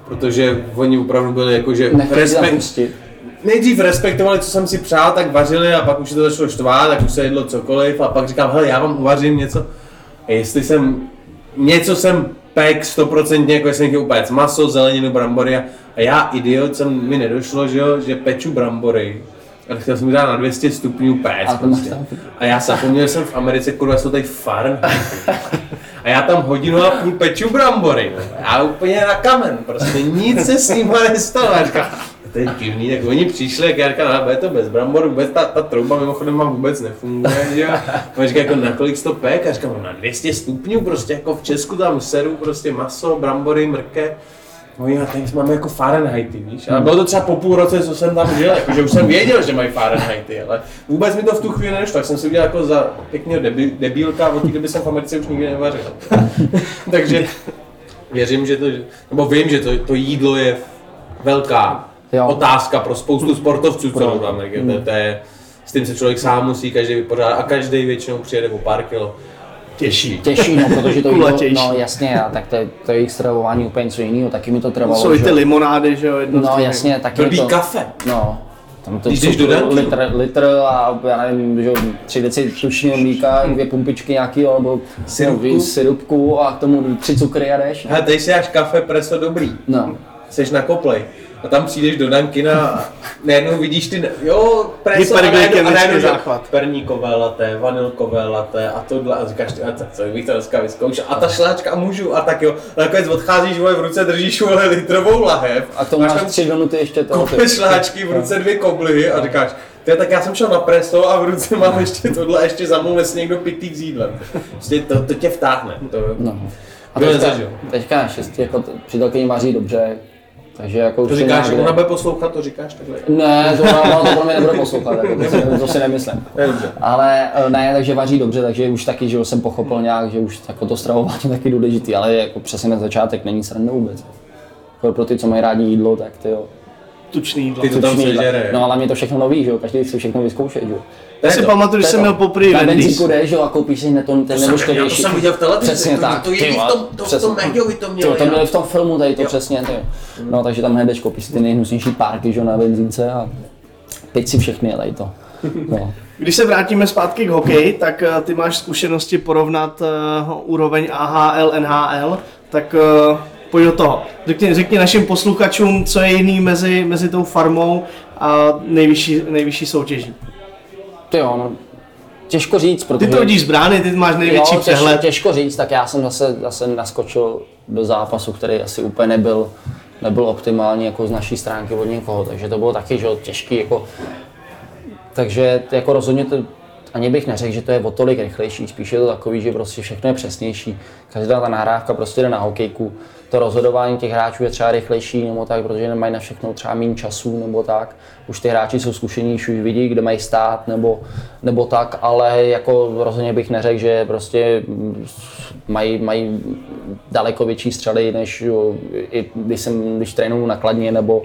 protože oni opravdu byli jako, že respekt, nejdřív respektovali, co jsem si přál, tak vařili a pak už to začalo štvát, tak už se jedlo cokoliv a pak říkám, hele, já vám uvařím něco, a jestli jsem, něco jsem pek stoprocentně, jako jsem chtěl upéct maso, zeleninu, brambory a já, idiot, jsem mi nedošlo, že, jo, že peču brambory, ale chtěl jsem dát na dvě stě stupňů péct prostě. A já se zapomněl, jsem v Americe, kurva, jsou tady Fahrenheit. A já tam hodinu a půl peču brambory a úplně na kamen, prostě nic se s nima nestalo. To je divný, tak oni přišli, jak já říkám, je to bez brambor, vůbec ta, ta trouba mimochodem má vůbec nefunguje, že jo. On říká, jako na kolik to pek, a říkám, na dvě stě stupňů, prostě jako v Česku tam seru, prostě maso, brambory, mrkev. Oni a tady máme jako Fahrenheity, víš, ale bylo to třeba po půl roce, co jsem tam dělal, jakože už jsem věděl, že mají Fahrenheity, ale vůbec mi to v tu chvíli nedošlo, tak jsem si udělal jako za pěkně debil, debílka, od té doby jsem v Americe už nikdy nevařil. Takže věřím, že to, nebo vím, že to, to jídlo je velká Jo. otázka pro spoustu sportovců, co v Americe. To, to je, s tím se člověk sám musí každý vypořádat a každý většinou přijede o pár kilo. Těžší. Těžší, no, protože to jídlo, no jasně, tak to, to jejich stravování úplně něco jiného, taky mi to trvalo. Jsou i ty limonády, že jo? No jasně, taky blbý mi to... kafe. No, tam to jsou litr, litr a já nevím, že tři deci tučního mlíka, dvě pumpičky nějakého, nebo syrupku. syrupku a k tomu tři cukry a jdeš. Hele, teď si až kafe preso dobrý. No. Jseš na koplej. A tam přijdeš do Dankina a najednou vidíš ty, jo, preso a najednou záchvat. Perníkové latte, vanilkové latte a tohle a říkáš ty, a co bych to dneska vyzkoušel a ta šláčka můžu a tak jo. A nakonec odcházíš, vole, v ruce držíš vole litrovou lahev a to máš tam tři minuty ještě toho. Koupě šláčky, v ruce dvě kobly a říkáš, ty, tak já jsem šel na preso a v ruce mám ještě tohle a ještě za mnou nesl někdo pitý k jídlem. Prostě to, to tě vtáhne. To, no. A teďka, teďka šestý, jako přítelkyně vaří dobře. Takže jako to říkáš, že ona bude poslouchat, to říkáš takhle? Ne, to ona pro mě nebude poslouchat, jako, to si nemyslím. Ale ne, takže vaří dobře, takže už taky, že jsem pochopil nějak, že už jako to stravování je taky důležitý, ale jako přesně na začátek není sranda vůbec. Pro ty, co mají rádi jídlo, tak ty jo. Tučný jídlo. Ty to tam sežere. No ale mě to všechno nový, že jo, každý si všechno vyzkoušet, že jo. Já si pamatuju, že jsem měl poprvé Wendy's. Na benzínku jdeš a koupíš si hned ten nebožkovější. Já to jsem viděl v televizi, přesně to, tak. To jedli v tom, to, v tom Magdovi to měli. To měli v tom filmu tady to jo. Přesně. Ty. No takže tam hned jdeš, koupíš si ty nejhnusnější párky, že, na benzínce a teď si všechny a tady to. No. Když se vrátíme zpátky k hokeji, tak ty máš zkušenosti porovnat uh, úroveň A H L, N H L, tak uh, pojď do toho. Řekni, řekni našim posluchačům, co je jiný mezi, mezi tou farmou a nejvyšší, nejvyšší soutěží. Ty jo, no, těžko říct, protože... Ty to vidíš z brány, ty máš největší jo, těž, přehled. Těžko říct, tak já jsem zase, zase naskočil do zápasu, který asi úplně nebyl, nebyl optimální jako z naší stránky od někoho, takže to bylo taky, že těžký jako... Takže jako rozhodně to, ani bych neřekl, že to je o tolik rychlejší, spíš je to takový, že prostě všechno je přesnější. Každá ta nahrávka prostě jde na hokejku. To rozhodování těch hráčů je třeba rychlejší nebo tak, protože nemají na všechno třeba méně času nebo tak. Už ty hráči jsou zkušenější, už vidí, kde mají stát nebo, nebo tak, ale jako rozhodně bych neřekl, že prostě mají, mají daleko větší střely, než jo, i když, jsem, když trénuju na Kladně nebo,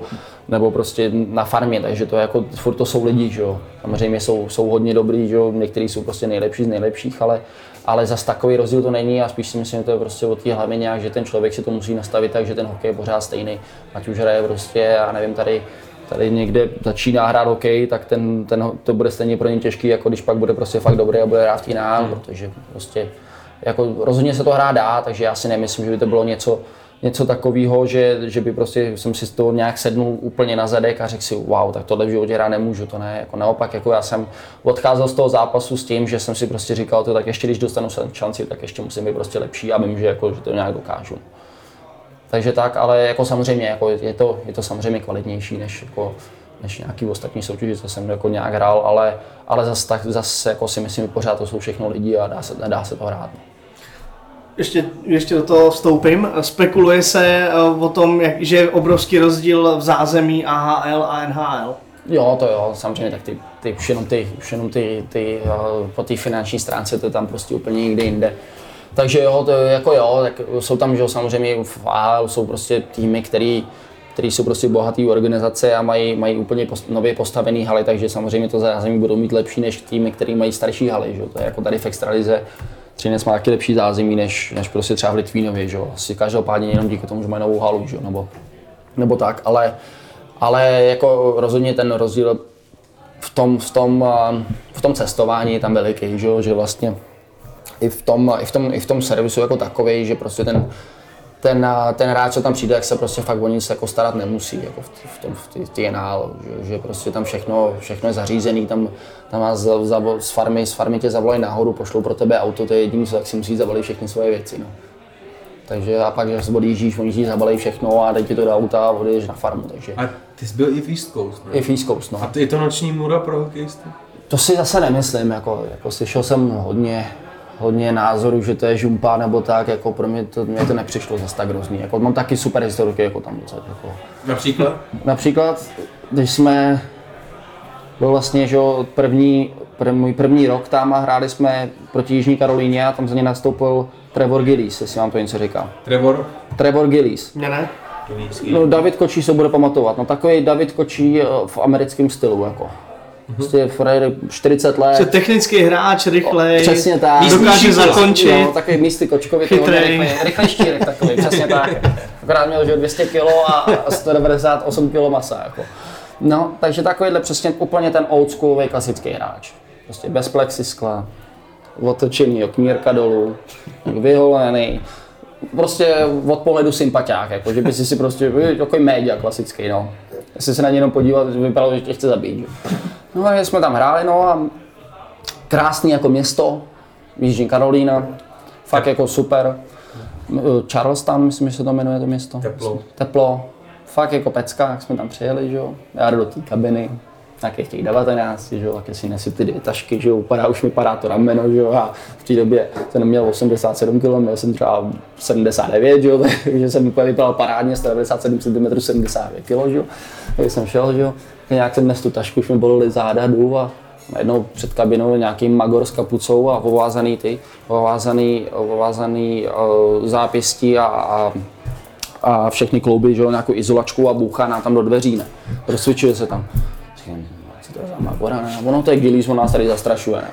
nebo prostě na farmě, takže to je jako, furt to jsou lidi, že jo. Samozřejmě jsou, jsou hodně dobrý, že jo, některý jsou prostě nejlepší z nejlepších, ale ale zas takový rozdíl to není a spíš si myslím, že to je prostě o té hlavě nějak, že ten člověk si to musí nastavit tak, že ten hokej je pořád stejný. Ať už hraje prostě, a nevím, tady, tady někde začíná hrát hokej, tak ten, ten, to bude stejně pro něj těžký, jako když pak bude prostě fakt dobrý a bude hrát v N H L, hmm. protože prostě jako rozhodně se to hrát dá, takže já si nemyslím, že by to bylo něco, něco takového, že, že by prostě jsem si z toho nějak sednul úplně na zadek a řekl si wow, tak tohle v životě hrát nemůžu, to ne, jako naopak, jako já jsem odcházel z toho zápasu s tím, že jsem si prostě říkal, to tak ještě když dostanu šanci, tak ještě musím být prostě lepší a vím, že, jako, že to nějak dokážu. Takže tak, ale jako samozřejmě, jako je, to, je to samozřejmě kvalitnější než, jako, než nějaký ostatní soutěže, co jsem jako nějak hrál, ale, ale zase zas, jako si myslím, že pořád to jsou všechno lidi a dá se, dá se to hrát. Ještě, ještě do toho vstoupím. Spekuluje se o tom, jak, že je obrovský rozdíl v zázemí A H L a N H L. Jo, to jo, samozřejmě, tak ty, ty, už jenom, ty, už jenom ty, ty, po té finanční stránce to je tam prostě úplně někde jinde. Takže jo, to jako jo, tak jsou tam, že jo, samozřejmě v A H L jsou prostě týmy, které který jsou prostě bohatý organizace a mají, mají úplně post, nově postavený haly, takže samozřejmě to zázemí budou mít lepší než týmy, které mají starší haly, že jo, to je jako tady v extralize. Třinec má taky lepší zázemí než, než prostě třeba v Litvínově, že jo. Asi každopádně jenom díky tomu, že mají novou halu, že jo, nebo, nebo tak, ale, ale jako rozhodně ten rozdíl v tom, v tom, v tom cestování je tam veliký, že jo, že vlastně i v tom, i v tom, i v tom servisu jako takovej, že prostě ten, ten, ten hráč, co tam přijde, jak se prostě fakt o nic jako starat nemusí, jako v tom, v té N H L, že, že prostě tam všechno, všechno je zařízený, tam, tam vás z, z, farmy, z farmy tě zavolají nahoru, pošlou pro tebe auto, to je jediný, co tak si musí zavolit všechny svoje věci, no. Takže a pak, že odjíždíš, oni ti zabalejí všechno a teď ti to do auta a odjedeš na farmu, takže. A ty jsi byl i v East Coast, ne? I v East Coast, no. A je to noční můra pro hokejisty? To si zase nemyslím, jako, jako slyšel jsem hodně. hodně názorů, že to je žumpa nebo tak, jako pro mě to, mě to nepřišlo zase tak hrozný, jako mám taky super historiky jako tam docela, jako. Například? Například, když jsme, byl vlastně, že první, prv, můj první rok tam a hráli jsme proti Jižní Karolíně a tam za ně nastoupil Trevor Gillies, jestli vám to něco říká. Trevor? Trevor Gillies. Ne, ne. No, David Kočí se bude pamatovat, no takový David Kočí v americkém stylu, jako. Prostě čtyřicet let. Je technický hráč, rychlej, přesně tak. Dokáže zakončit. No, takový místy kočkový, rychlej štírek takový, přesně tak. Akorát měl že dvě stě kilo a sto devadesát osm kilo masa. Jako. No, takže takovýhle přesně úplně ten oldschoolový klasický hráč. Prostě bez plexiskla, otočený oknírka dolů, vyholený. Prostě od pohledu sympatiák, jako, že by si si prostě, takový média klasický, no. Jestli se na něj jenom podívat, vypadalo, že tě chce zabít. No a jsme tam hráli, no a krásný jako město, Jižní Karolína, fakt jako super. Charlestown, myslím, že se to jmenuje to město. Teplo. Teplo, fakt jako pecka, jak jsme tam přijeli, že jo. Já jdu do té kabiny, nějakých těch devatenáct, že jo, taky si nesu ty dvě tašky, že jo, upadá, už mi padá to rameno, že jo, a v té době jsem neměl osmdesát sedm kilo, měl jsem třeba sedmdesát devět, že jo, takže jsem úplně vypadal parádně, sto devadesát sedm centimetrů, sedmdesát dvě kilo, že jo, takže jsem šel, že jo. Nějak jsem dnes tu tašku, už mi bolili záda, jdu a najednou před kabinou nějaký magor s kapucou a ovázaný ty, ovázaný, ovázaný uh, zápěstí a, a, a všechny klouby, že jo, nějakou izolačku a bůchá nám tam do dveří, ne, rozsvičuje se tam. Říkám, co to je za magora, ne, ono to je Gillies, on nás tady zastrašuje, ne.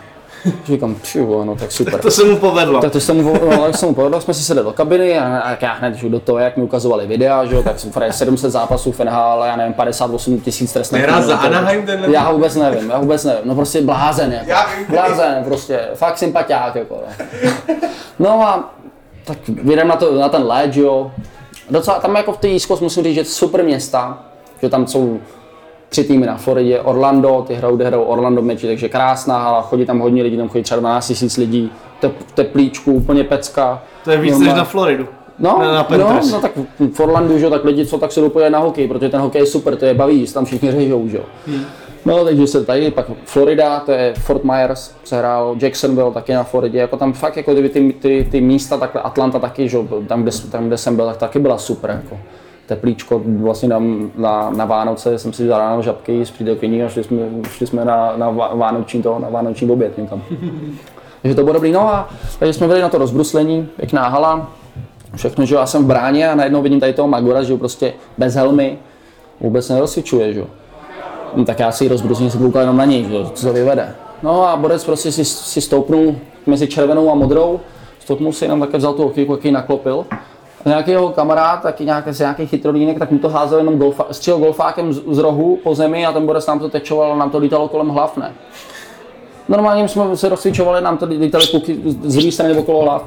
Říkám, pšiu, no tak super. Tak to se mu povedlo. Tak to se mu, no, se mu povedlo, jsme si sedli do kabiny a, a já hned do toho, jak mi ukazovali videa, že jo, tak jsem fakt sedm set zápasů v N H L, já nevím, padesát osm tisíc trestných. Nehrál za Anaheim tenhle? Já vůbec nevím, já vůbec nevím, no prostě blázen jako, já blázen prostě, fakt sympatiák jako. No, no a tak jdem na, na ten let, jo, Docela tam jako v té East Coast musím říct, že super města, že tam jsou tři týmy na Floridě, Orlando, ty hrajou, kde hrajou Orlando meči, takže krásná hala, chodí tam hodně lidí, tam chodí třeba dvanáct tisíc lidí, tep, teplíčku, úplně pecka. To je víc než na Floridu. No, na no, no, tak v Orlandu, že, tak lidi co tak se jdou podívat na hokej, protože ten hokej je super, to je baví, tam všichni řežou, že jo. Hmm. No, takže se tady, pak Florida, to je Fort Myers, přehrál, Jacksonville taky na Floridě, jako tam fakt, jako kdyby ty, ty, ty místa, takhle Atlanta taky, že tam, kde, tam, kde jsem byl, tak taky byla super, jako. Teplíčko, vlastně na, na, na Vánoce jsem si zadal žabky z přídelkyní a šli jsme, šli jsme na, na vánoční to, na vánoční oběd někam. Takže to bylo dobrý, no a takže jsme byli na to rozbruslení, pěkná hala, všechno, že já jsem v bráně a najednou vidím tady toho Magora, že prostě bez helmy vůbec nerozsvičuje, že no, tak já si rozbrusně si koukal jenom na něj, že co to vyvede. No a borec prostě si, si stoupnul mezi červenou a modrou, stoupnul si jenom také vzal tu okýku, jaký naklopil. Nějaký jeho kamarád, taky nějaký, nějaký chytrolínek, tak mu to házel jenom golfa, střel golfákem z, z rohu po zemi a ten borec nám to tečoval, nám to lítalo kolem hlav, ne? Normálně jsme se rozsvičovali, nám to lítaly puky z druhé strany okolo hlav.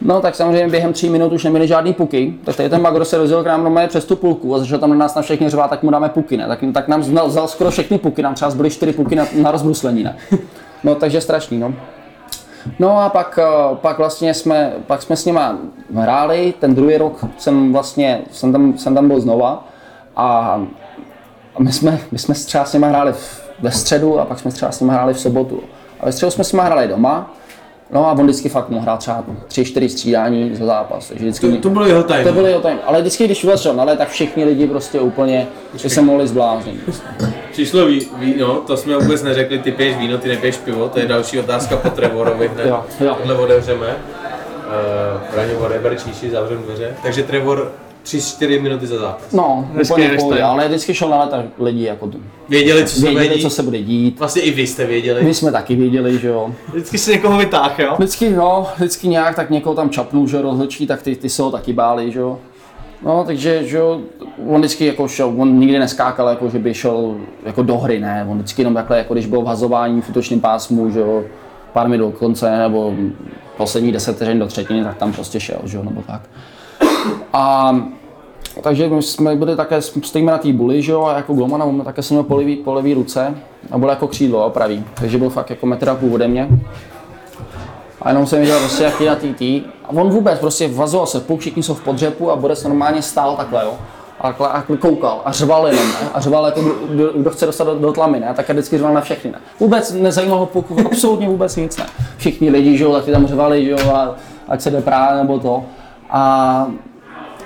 No tak samozřejmě během tří minut už neměli žádný puky, tak tady ten Magro se rozjel k nám normálně přes tu půlku a začal tam na nás na všechny řvát, tak mu dáme puky, ne? Tak, tak nám vzal skoro všechny puky, nám třeba zbyly čtyři puky na, na rozbruslení, ne? No takže strašný, no. No a pak, pak vlastně jsme, pak jsme s nima hráli, ten druhý rok jsem vlastně, jsem tam, jsem tam byl znova a my jsme, my jsme třeba s nima hráli ve středu a pak jsme třeba s nima hráli v sobotu. A ve středu jsme s nima hráli doma, no a on vždycky fakt mohl hrát třeba tři, čtyři střídání za zápas. Vždycky, to, to bylo jeho time. To bylo jeho time, ale vždycky, když vlezl na led, tak všichni lidi prostě úplně, že se mohli zbláznit. Přišlo víno, to jsme vůbec neřekli, ty piješ víno, ty nepiješ pivo, to je další otázka po Trevorovi, hned tohle odevřeme. Raně odeber číši, zavřem dveře, takže Trevor tři čtyři minuty za zápas. No, úplně pohodě, ale vždycky šel na leta lidi jako tu. Věděli, co se, věděli, věděli, co se bude dít. Vlastně i vy jste věděli. My jsme taky věděli, že jo. Vždycky se někoho vytáhl, jo? Vždycky, no, vždycky nějak tak někoho tam čapnul, že rozhodčí, tak ty, ty se ho taky báli, že jo. No, takže, že jo, on vždycky jako šel, on nikdy neskákal, jako že by šel jako do hry, ne. On vždycky jenom takhle, jako když byl v hazování v útočném pásmu, že jo, pár minut do konce, nebo poslední deset vteřin do třetiny, tak tam prostě šel, že jo, nebo tak. A takže my jsme byli také, stojíme na té buli, že jo, a jako golmana, on také jsem měl po levý, po levý ruce a bylo jako křídlo, pravý, takže byl fakt jako metr a půl ode mě. A jenom jsem viděl prostě jak je na té. A on vůbec prostě vazoval se puk, všichni jsou v podřepu a Borec normálně stál takhle, jo. A, a koukal a řval jenom, ne? A řval jako kdo, kdo chce dostat do, do tlamy, ne? Tak vždycky řval na všechny, ne? Vůbec nezajímalo puku, absolutně vůbec nic, ne? Všichni lidi, že jo, taky tam řvali, že jo, a ať se jde prá, nebo to. A,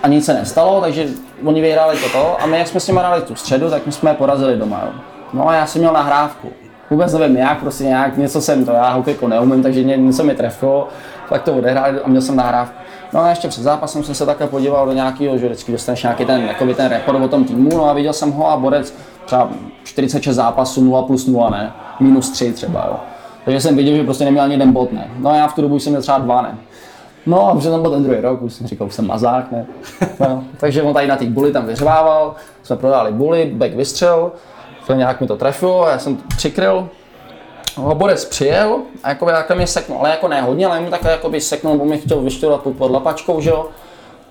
a nic se nestalo, takže oni vyhráli toto a my, jak jsme s nimi hráli tu středu, tak my jsme je porazili doma, jo. No a já jsem měl nahrávku. Vůbec nevím jak, prostě nějak, něco jsem to, já hokejko neumím, takže něco mi trefilo, tak to odehráli a měl jsem nahrávku. No a ještě před zápasem jsem se takhle podíval do nějakého, že vždycky dostaneš nějaký ten, jakoby ten report o tom týmu, no a viděl jsem ho a Borec třeba čtyřicet šest zápasů, nula plus nula, ne, minus tři třeba, jo. Takže jsem viděl, že prostě neměl ani jeden bod, ne. No a já v tu dobu jsem měl třeba dva, ne. No a protože tam byl ten druhý rok, už jsem říkal, že jsem mazák, ne. No, takže on tady na té buli tam vyřvával, jsme prodali buli, back vystřel, to nějak mi to trefilo a já jsem to přikryl. No, Borec přijel a jakoby takhle mě seknul, ale jako ne hodně, ale mě takhle jakoby seknul, bo mě chtěl vyštělat pod lapačkou, že jo.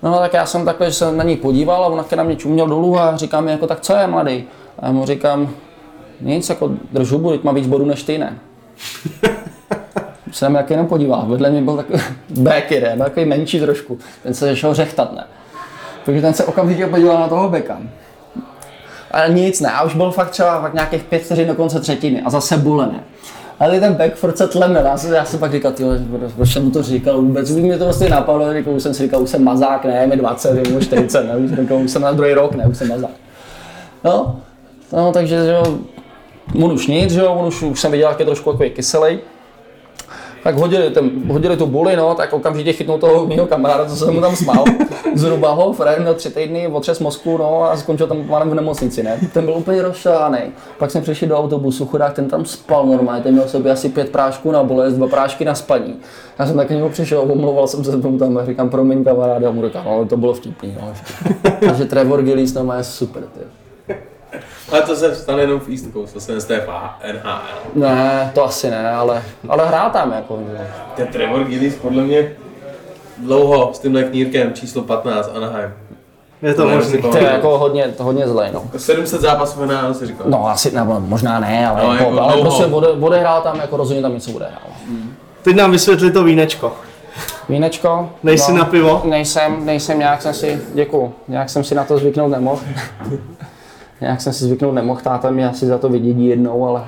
No tak já jsem takhle, že jsem na ní podíval a on také na mě čuměl dolů a říká mi jako tak co je mladý? A já mu říkám, nic, jako drž hubu, teď má víc bodů než ty, ne. Se na mě taky jenom podíval, vedle mě byl takový back jeden, takový menší trošku, ten se začal řechtat, ne. Takže ten se okamžitě podíval na toho backa. Ale nic ne, a už byl fakt třeba fakt nějakých pět vteřin do konce třetiny a zase bulené. Ale ten back furt se tlemil, já, já jsem pak říkal, tyhle, proč jsem mu to říkal vůbec, když mě to vlastně napadlo, říkal, už jsem si říkal, už jsem mazák, ne, mi dvacet, už čtyřicet, ne, už, říkal, už jsem na druhý rok, ne, už jsem mazák. No, no takže, jo, on už nic, jo, on už, už jsem viděl, jak je trošku takový kyselej. Tak hodili, ten, hodili tu buli, no, tak okamžitě chytnul toho mýho kamaráda, co jsem mu tam smál. Zhruba ho, frajer měl tři týdny, otřes mozku, no, a skončil tam plánem v nemocnici, ne. Ten byl úplně rozšálený. Pak jsme přišli do autobusu, chudák, ten tam spal normálně, ten měl v sobě asi pět prášků na bolest, dva prášky na spaní. Já jsem tak k němu přišel, omlouval jsem se tomu tam a říkám, promiň kamaráde, a mu říkám, no, to bylo vtipný, no. Takže Trevor Gillies tam je super, ty. Ale to se stane jenom v East Coast, to se nestane v N H L. Ne, to asi ne, ale, ale hrál tam jako. Ten Trevor Gillies podle mě dlouho s tímhle knírkem číslo patnáct Anaheim. Je to možný. To je jako hodně, hodně zlej, no. sedm set zápasů na si říkal. No asi, nebo možná ne, ale, no, jako, jako, ale no, prostě bude, bude hrál tam, jako rozhodně tam něco bude hrál. Hmm. Teď nám vysvětli to vínečko. Vínečko? Nejsi no, na pivo? Nejsem, nejsem, nějak jsem si, děkuju, nějak jsem si na to zvyknout nemohl. Nějak jsem si zvyknout nemohl, táta mě asi za to vydědí jednou, ale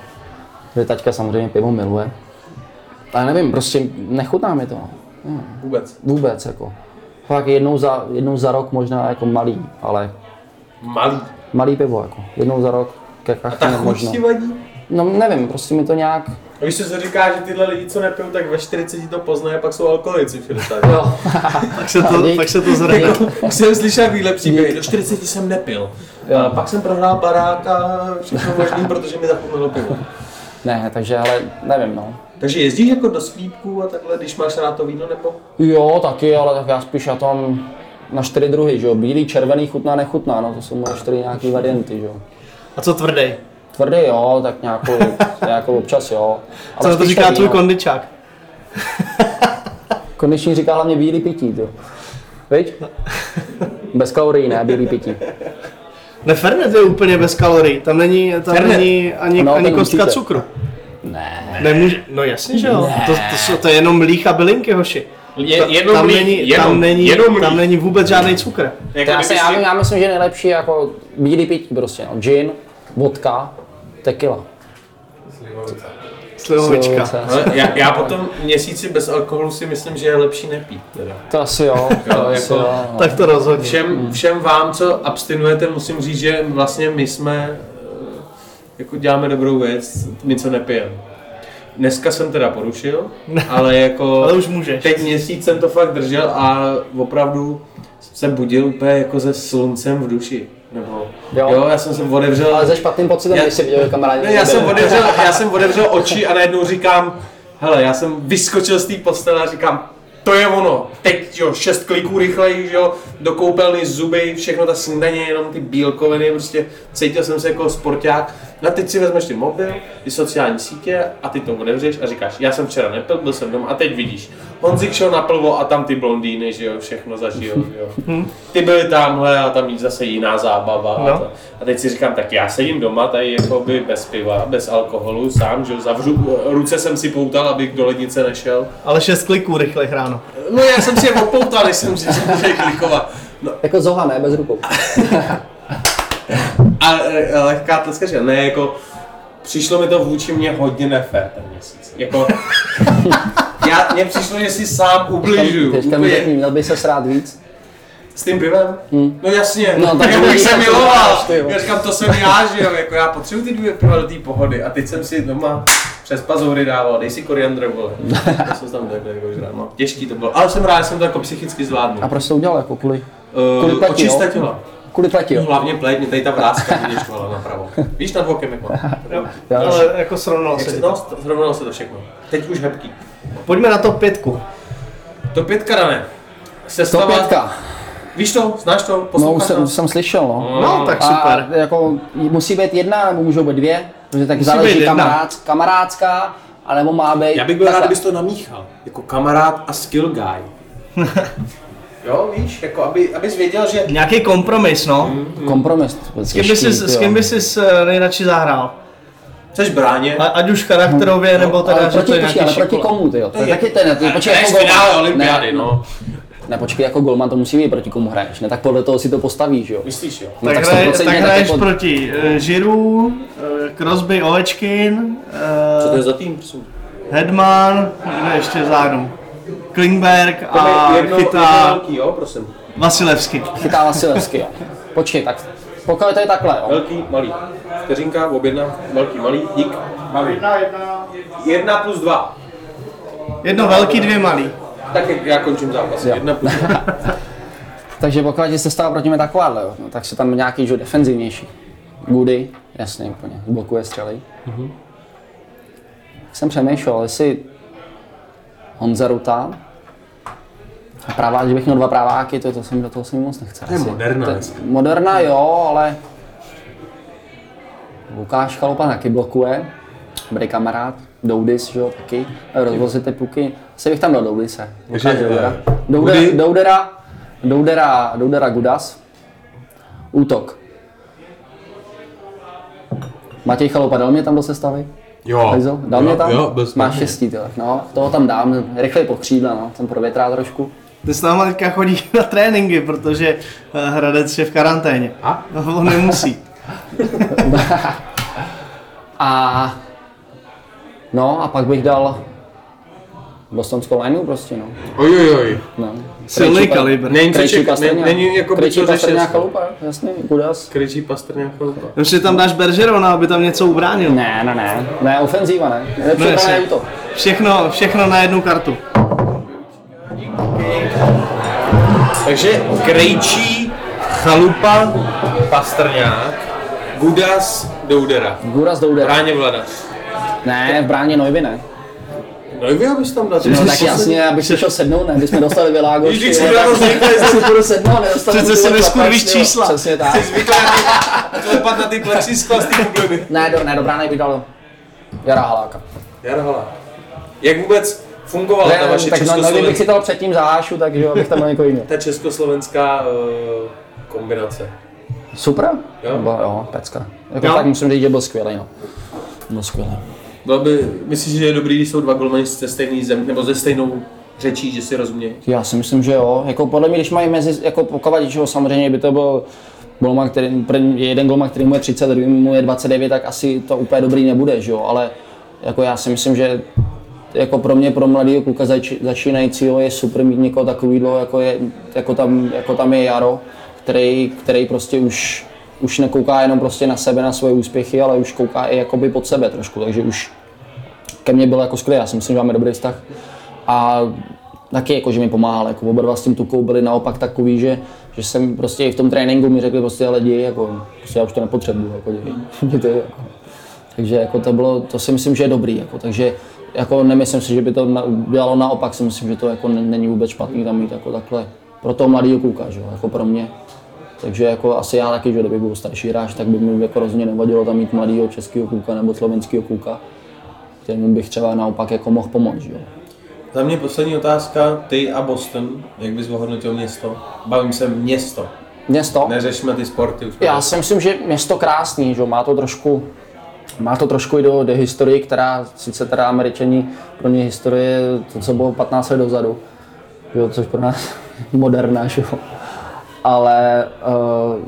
taťka samozřejmě pivo miluje. Ale nevím, prostě nechutná mi to. No. Vůbec? Vůbec, jako. Fakt jednou za, jednou za rok možná jako malý, ale... Malý? Malý pivo, jako. Jednou za rok. Ke a ta chuť ti vadí? No nevím, prostě mi to nějak... A víš, co se říká, že tyhle lidi, co nepijou, tak ve čtyřiceti to poznají, pak jsou alkoholici v šedesátých. Jo. Pak se to, to zřejmě. Pak jsem slyšel výhled příběhy, do čtyřiceti jsem nepil. A pak jsem prohrál barák a všechno možný, protože mi zapomnělo pivo. Ne, takže ale nevím, no. Takže jezdíš jako do Slípků a takhle, když máš rád to víno, nebo? Jo, taky, ale tak já spíš já tam na čtyři druhy, že jo. Bílý, červený, chutná, nechutná, no to jsou moje čtyři nějaký varianty, že jo. A co tvrdý? Tvrdý jo, tak nějakou, nějakou občas jo. Ale co to říká tvůj kondičák? Kondiční říká hlavně bílý pití, jo. Viď? Bez kalorií, ne, bílý pití. Ne, fernet je úplně bez kalorií, tam není, tam není ani, no, ani kostka určitě cukru. Ne. Nemůže, no jasně, že jo, to, to, to je jenom mlích a bylinky, hoši. Je, jenom tam, mlí, není, jenom, tam, není, jenom tam není vůbec žádný cukr. Jako já, si, já, já myslím, že nejlepší je jako bílý pití prostě, no. Gin, vodka, tequila. Slivovice. Slivovička. Slivovice. Já, já potom měsíci bez alkoholu si myslím, že je lepší nepít teda. To asi jo. To jo asi jako, jo. Tak to rozhodně. Všem, všem vám, co abstinujete, musím říct, že vlastně my jsme jako děláme dobrou věc, něco nepijeme. Dneska jsem teda porušil, ale jako ale už můžeš. Teď měsíc jsem to fakt držel a opravdu se budil úplně jako se sluncem v duši. Nebo, jo. jo, já jsem se odevřel... Ale se špatným pocitem, já, když jsi viděl kamarádi. Ne, já jsem, odevřel, já jsem odevřel oči a najednou říkám, hele, já jsem vyskočil z té postele a říkám, to je ono, teď jo, šest kliků rychleji, jo, do koupelny, zuby, všechno ta snídaně, jenom ty bílkoviny, prostě cítil jsem se jako sporták. No a teď si vezmeš ten mobil, ty sociální sítě a ty to odevřeš a říkáš, já jsem včera nepil, byl jsem doma a teď vidíš. Honzik šel na plvo a tam ty blondýny, že jo, všechno zažil, jo. Ty byly tamhle a tam zase jiná zábava. No. A, a teď si říkám, tak já sedím doma tady jako by bez piva, bez alkoholu, sám, že jo, zavřu, ruce jsem si poutal, abych do lednice nešel. Ale šest kliků rychle ráno. No já jsem si je opoutal, než jsem si může klikovat. No. Jako zoha, ne, bez rukou. A lehká tleská, že ne, jako přišlo mi to vůči mě hodně nefér ten měsíc, jako já, mně přišlo, že si sám ubližuju. Teďka mi řekni, měl by se srát víc? S tím pivem? Hmm. No jasně, no, tak jako bych se miloval, já říkám, to jsem já, že jo, jako já potřebuji ty dvě piva do té pohody a teď jsem si doma přes pazoury dával, dej si koriandr, vole, to jsem tam takhle jako žrát, no, těžký to bylo, ale jsem rád, že jsem to jako psychicky zvládnul. A proč to udělal jako kvůli? Kvůli uh, oči ztratila. Kvůli pleti, jo? No, hlavně pletně, tady ta vrácka mě škovala napravo. Víš, nad vokem jako. Ale jako srovnalo se to. No, srovnalo se to všechno. Teď už hebký. Pojďme na top pětku. Top pětka, Dané. Sestava... Top pětka. Víš to? Znáš to? Posloucháš to? No, už jsem slyšel, no. No, tak super. A jako musí být jedna, nebo můžou být dvě. Protože tak musí záleží kamarád, kamarádská, anebo má být... Já bych byl rád, kdybys to namíchal. Jako kamarád a skill guy. Jo, víš, jako aby, abys věděl, že... Nějaký kompromis, no. Mm, mm. Kompromis. S kým by sis, s kým by sis nejradši zahrál? Chceš bráně? A, ať už charakterově, no, nebo teda, že to je nějaký ale proti komu, ty jo? To je taky ten, ty počkej jako golman. Ne, no. Ne, počkej jako golman, to musí být proti komu hraješ, ne? Tak podle toho si to postavíš, jo? Myslíš, jo? No, tak, tak, hraje, tak hraješ pod... proti uh, Giroud, uh, Crosby, Ovečkin... Uh, Co to je za tým? Hedman, kde ještě záhnu. Klingberg a jedno, chytá Vasilevský. Chytá Vasilevský, jo. Počkej, tak pokud to je takhle, jo. Velký, malý. Vteřinka, objedna, velký, malý, dík. Malý. Jedna, jedna. Jedna plus dva. Jedno velký, dvě malý. Tak já končím zápas. Jo. Jedna plus dva. Takže pokud se stává proti mě takováhle, jo. No, tak se tam nějaký, že defenzivnější. Goody, jasně, úplně, blokuje střely. Mhm. Jsem přemýšlel, jestli Honza Ruta a pravák, že bych měl dva praváky, to, to jsem, do toho se mi moc nechce. To je moderná. To je moderná, jo, ale Lukáš Chalupa taky blokuje, dobrý kamarád, Doudis, jo, taky, rozvozí ty puky, asi bych tam dal Doudise, Lukáš Doudera. Doudera, Doudera, Doudera, Doudera Gudas, útok. Matěj Chalupa, dal mě tam do sestavy? Jo. Hejzo, dal jo, mě tam? Jo, bez Máš šestý, tyhle. No, toho tam dám, rychle pod křídla, no, jsem pro větrá trošku. Ty s náma teďka chodí na tréninky, protože Hradec je v karanténě. A? No, on nemusí. A... No, a pak bych dal... Bostonskou lineu prostě, no. Ojojoj. Oj, oj. No. Silný kalibr. Není to čekat, není jako by to řešit. Krejčí, Chalupa, jasně, Kudas. Krejčí, Pastrňák, Chalupa. Ještě tam dáš Bergerona, aby tam něco ubránil. Ne, ne, ne. Ne, ofenzíva, ne. Nepřipravené ne, to. Všechno, všechno na jednu kartu. Takže Krejčí, Chalupa, Pastrňák, Gudas, Doudera. Gudas, Doudera. Bráně Vladař. Ne, v bráně Neuby ne. No abys tam dal. No tak jasně, abych si šel sednout, ne? Když jsme dostali Világoši. Když jsme dal zvyklé, že si budu sednout, nedostali. Přece se neskurvíš čísla. Přesně tak. Jsi zvyklý klepat na ty plexiskla z ty bubliny. Ne, do, ne, dobrá, nejbych dal Jara Haláka. Jara Halák. Jak vůbec fungovala ta vaše československá... Tak kdybych si dal předtím Zahášu, takže abych tam byl někoho jiného. Ta československá kombinace. Super? Jo, pecka. Tak musím říct, že byl skvělý, no. Byl skvělý. By, myslíš, že je dobrý, když jsou dva golmani ze stejný zem, nebo ze stejnou řečí, že si rozumějí? Já si myslím, že jo. Jako podle mě, když mají mezi, jako pokavadičeho samozřejmě by to byl golman, který, jeden golman, který mu je třicet, druhý mu je dvacet devět, tak asi to úplně dobrý nebude, že jo. Ale jako já si myslím, že jako pro mě, pro mladého kluka zač, začínajícího je super mít někoho takovýho, jako, jako, tam, jako tam je Jaro, který, který prostě už už nekouká jenom prostě na sebe, na svoje úspěchy, ale už kouká i jakoby pod sebe trošku, takže už ke mně bylo jako skvělé, já si myslím, že máme dobrý vztah. A taky jako, že mi pomáhal, jako oba dva s tím Tukou byli naopak takový, že, že jsem prostě i v tom tréninku mi řekli prostě, ale děj, jako, prostě já už to nepotřebuji, jako děj, děj, jako. Takže jako to bylo, to si myslím, že je dobrý, jako, takže jako nemyslím si, že by to dělalo naopak, si myslím, že to jako není vůbec špatný tam mít jako takhle, pro toho mladýho kluka, že, jako pro mě. Takže jako asi já taky, že kdyby byl starší hráč, tak by mi jako rozhodně nevadilo tam mít mladýho českého kluka nebo slovenského kluka, kterým bych třeba naopak jako mohl pomoct. Jo. Za mě poslední otázka, ty a Boston, jak bys ohodnotil město? Bavím se město. Město? Neřešme ty sporty. Už já si myslím, že město krásný, že má to trošku, má to trošku i do, do historie, která sice teda Američani, pro ně historie to, co bylo patnáct let dozadu, jo, což pro nás moderná, že jo. Ale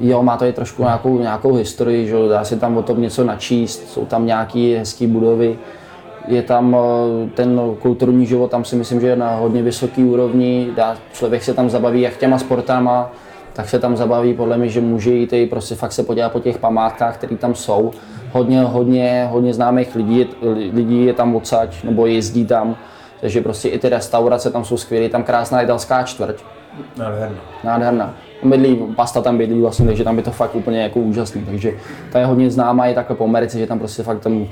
uh, jo, má to i trošku nějakou, nějakou historii, že dá se tam o tom něco načíst, jsou tam nějaké hezké budovy, je tam uh, ten kulturní život, tam si myslím, že je na hodně vysoké úrovni, dá, člověk se tam zabaví jak těma sportama, tak se tam zabaví podle mě, že může jít i prostě fakt se podívat po těch památkách, které tam jsou. Hodně, hodně, hodně známých lidí, lidí je tam odsaď, nebo jezdí tam, takže prostě i ty restaurace tam jsou skvělé, tam krásná italská čtvrť. Nádherná. Nádherná. Bydlí, pasta tam bydlí vlastně, takže tam je to fakt úplně jako úžasný, takže ta je hodně známá i takhle po Americe, že tam prostě fakt tam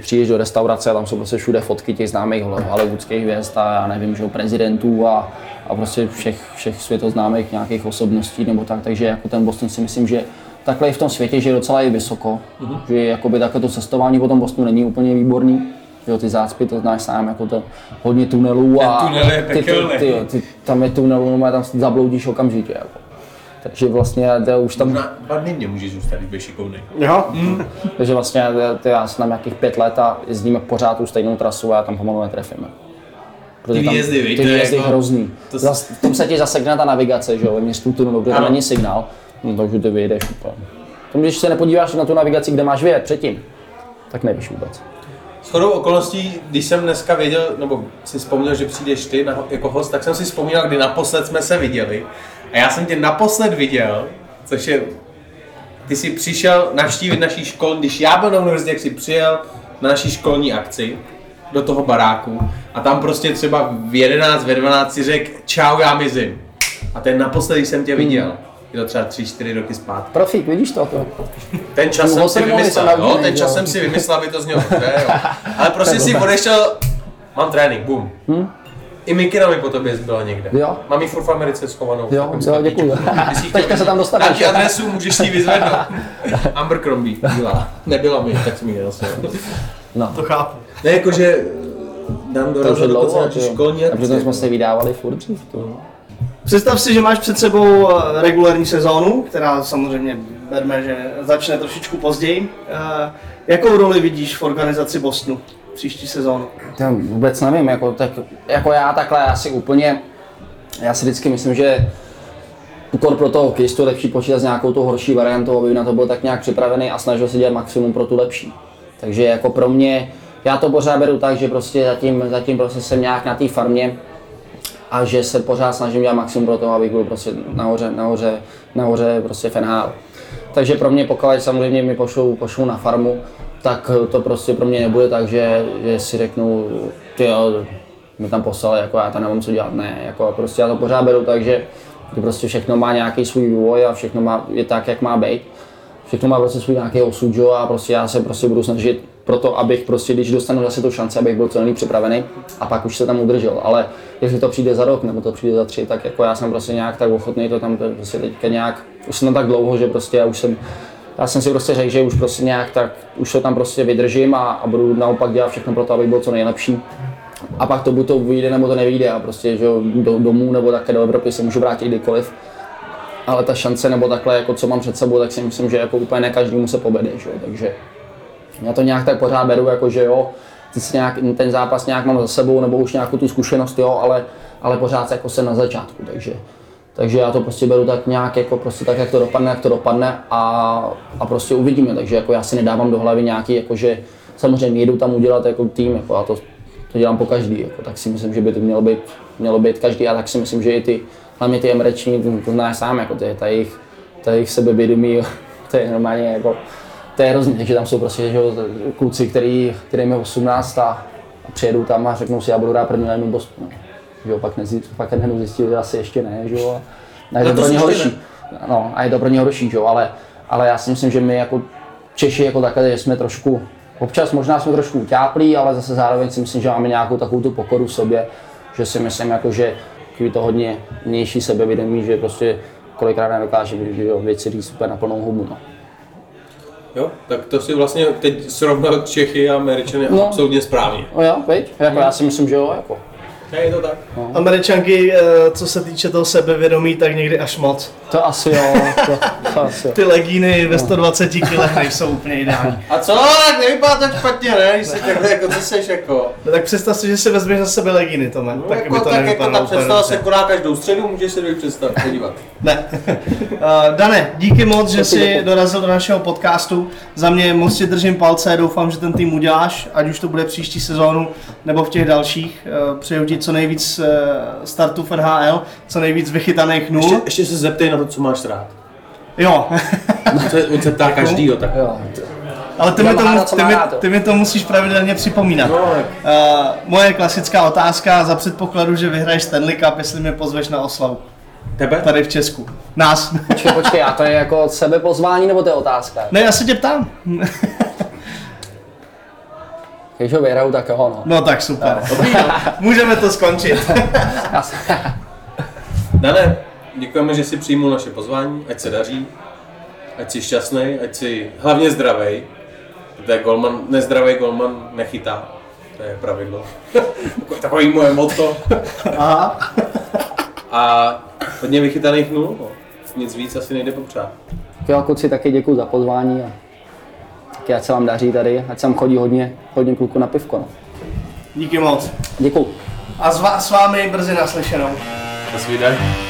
přijdeš do restaurace a tam jsou prostě všude fotky těch známých hollywoodských hvězd a já nevím, že prezidentů a, a prostě všech, všech světoznámých nějakých osobností nebo tak, takže jako ten Boston si myslím, že takhle i v tom světě, že je docela i vysoko, mm-hmm. že jakoby takhle to cestování po tom Bostonu není úplně výborný. Jo, ty zácpy, to znáš sám, jako to hodně tunelů a tunel je ty, ty, ty, ty, tam je tunelů, no a tam zabloudíš okamžitě. Jako. Takže vlastně já už tam... Na dva dny mě můžeš zůstat, když budeš šikovný. Jo. Mm. Takže vlastně já jsem tam nějakých pět let a jezdíme pořád tu stejnou trasu a já tam pomalu netrefím. Ty výjezdy, víte? Ty výjezdy jako... hrozný. To s... Zas, v tom se ti zasekne ta navigace, že jo, ve městu tunelu, kde tam není signál, no takže ty vyjedeš úplně. Tom, když se nepodíváš na tu navigaci, kde máš vyjet předtím, tak nevíš vůbec. Shodou okolností, když jsem dneska věděl, nebo si vzpomněl, že přijdeš ty na, jako host, tak jsem si vzpomněl, kdy naposled jsme se viděli. A já jsem tě naposled viděl, což je, ty jsi přišel navštívit naší školu, když já byl na univerzitě, jak jsi přijel na naší školní akci do toho baráku a tam prostě třeba v jedenáct, ve dvanáct si řekl čau, já mizím. A ten naposledy jsem tě viděl. Je to třeba tři čtyři roky zpátky. Profík, vidíš to? to? Ten čas jsem si vymyslel, jo, no, ten čas jsem si vymyslel, aby to znělo. Ne, jo. Ale prostě si odešel, mám trénink, bum. Hmm? I mikina mi po tobě zbyla někde. Jo. Mám ji furt v Americe schovanou. Jo, jo, děkuju. Teďka se tam dostaneš. Dám ti adresu, můžeš si ji vyzvednout. Abercrombie byla. Nebyla mi, tak jsem ji nedostal. No. To chápu. Ne, jakože nám dorazil do docela školní akci. Protože jsme se vydávali furt. Představ si, že máš před sebou regulární sezónu, která samozřejmě berme, že začne trošičku později. Jakou roli vidíš v organizaci Bostonu příští sezónu? Já vůbec nevím, jako, tak, jako já takhle asi úplně, já si vždycky myslím, že úkor pro toho hokejistu je lepší počítat s nějakou tou horší variantou, aby na to byl tak nějak připravený a snažil se dělat maximum pro tu lepší. Takže jako pro mě, já to pořád beru tak, že prostě zatím, zatím prostě jsem nějak na té farmě a že se pořád snažím dělat maximum pro to, abych byl prostě nahoře, nahoře, nahoře prostě v N H L. Takže pro mě, pokud samozřejmě mi pošlou, pošlou na farmu, tak to prostě pro mě nebude tak, že, že si řeknu, tyjo, mi tam poslali, jako já tam nemám co dělat, ne, jako prostě já to pořád beru tak, že prostě všechno má nějaký svůj vývoj a všechno má, je tak, jak má být. Všechno má prostě svůj nějaký osud, jo, a prostě já se prostě budu snažit pro to, abych prostě, když dostanu zase tu šanci, abych byl celý připravený a pak už se tam udržel, ale jestli to přijde za rok nebo to přijde za tři, tak jako já jsem prostě nějak tak ochotný to tam prostě teďka nějak, už jsem tam tak dlouho, že prostě já už jsem, já jsem si prostě řekl, že už prostě nějak tak, už to tam prostě vydržím a, a budu naopak dělat všechno pro to, abych byl co nejlepší. A pak to buď to vyjde nebo to nevyjde a prostě, že do domů nebo také do Evropy se můžu vrátit kdykoliv. Ale ta šance nebo takhle, jako co mám před sebou, tak si myslím, že jako úplně ne každému se povede, že? Takže já to nějak tak pořád beru, jako že jo, nějak, ten zápas nějak mám za sebou nebo už nějakou tu zkušenost, jo, ale, ale pořád jako jsem na začátku, takže, takže já to prostě beru tak nějak, jako prostě tak, jak to dopadne, jak to dopadne a, a prostě uvidíme, takže jako já si nedávám do hlavy nějaký, jako že samozřejmě jedu tam udělat jako tým, jako já to, to dělám po každý, jako, tak si myslím, že by to mělo být, mělo být každý a tak si myslím, že i ty, hlavně ty Američané, to znáš sám, jako, to je ta jejich, ta jejich sebevědomí, to je normálně jako, to je hrozný, takže tam jsou prostě že, kluci, který, kterým je osmnáct a, a přijedou tam a řeknou si, já budu rád první na jednu Bostonu. No. Pak, pak hned zjistil, že asi ještě ne, že jo, a je to pro ně horší, no, a je to pro ně horší, že jo, ale, ale já si myslím, že my jako Češi jako takhle, že jsme trošku, občas možná jsme trošku utáplí, ale zase zároveň si myslím, že máme nějakou takovou tu pokoru v sobě, že si myslím, jako, že takový to hodně vnější sebevědomí, že prostě kolikrát nedokáže věci říct úplně na plnou hubu. No. Jo, tak to si vlastně teď srovnal Čechy a Američany no. Absolutně správně. No jo, víš? Jako no. Já si myslím, že jo, jako. Ne, je to tak. No. Američanky, co se týče toho sebevědomí, tak někdy až moc. To asi jo. To, to asi jo. Ty legíny ve sto dvacet kilogramů nejsou úplně ideální. A co? Tak nevypadá to špatně, ne? Když jsi takhle, jako co seš jako? No, tak představ si, že si vezmeš na sebe legíny, Tome. No, tak jako, by to tak jako ta představa se koná každou středu, můžeš se dojít představit, podívat. Ne. Uh, Dane, díky moc, že jsi dorazil do našeho podcastu. Za mě moc ti držím palce, doufám, že ten tým uděláš, ať už to bude příští sezónu nebo v těch dalších. Uh, přeju ti co nejvíc startů v N H L, co nejvíc vychytaných nul. Ještě, ještě se zeptej na to, co máš rád. Jo. On se ptá každýho, tak jo. Ale ty mi, to, ty, mi, ty mi to musíš pravidelně připomínat. No, uh, moje klasická otázka za předpokladu, že vyhraješ Stanley Cup, jestli mě pozveš na oslavu. Tebe? Tady v Česku. Nás. Počkej, počkej, a to je jako od sebe pozvání, nebo to je otázka? Ne, já se tě ptám. Když ho vyhraju, tak ho no. No tak super. Dobrý, můžeme to skončit. Dane, děkujeme, že jsi přijmul naše pozvání, ať se daří, ať jsi šťastný, ať jsi hlavně zdravej. To je golman, nezdravej golman nechytá, to je pravidlo. Takový moje moto. Aha. A hodně vychytaných nul, no. Nic víc asi nejde popřát. Jo, kluci, taky děkuju za pozvání. A... taky ať se vám daří tady, ať se vám chodí hodně, hodně kluku na pivko. No. Díky moc. Děkuju. A s vámi brzy naslyšenou. Naslyšenou.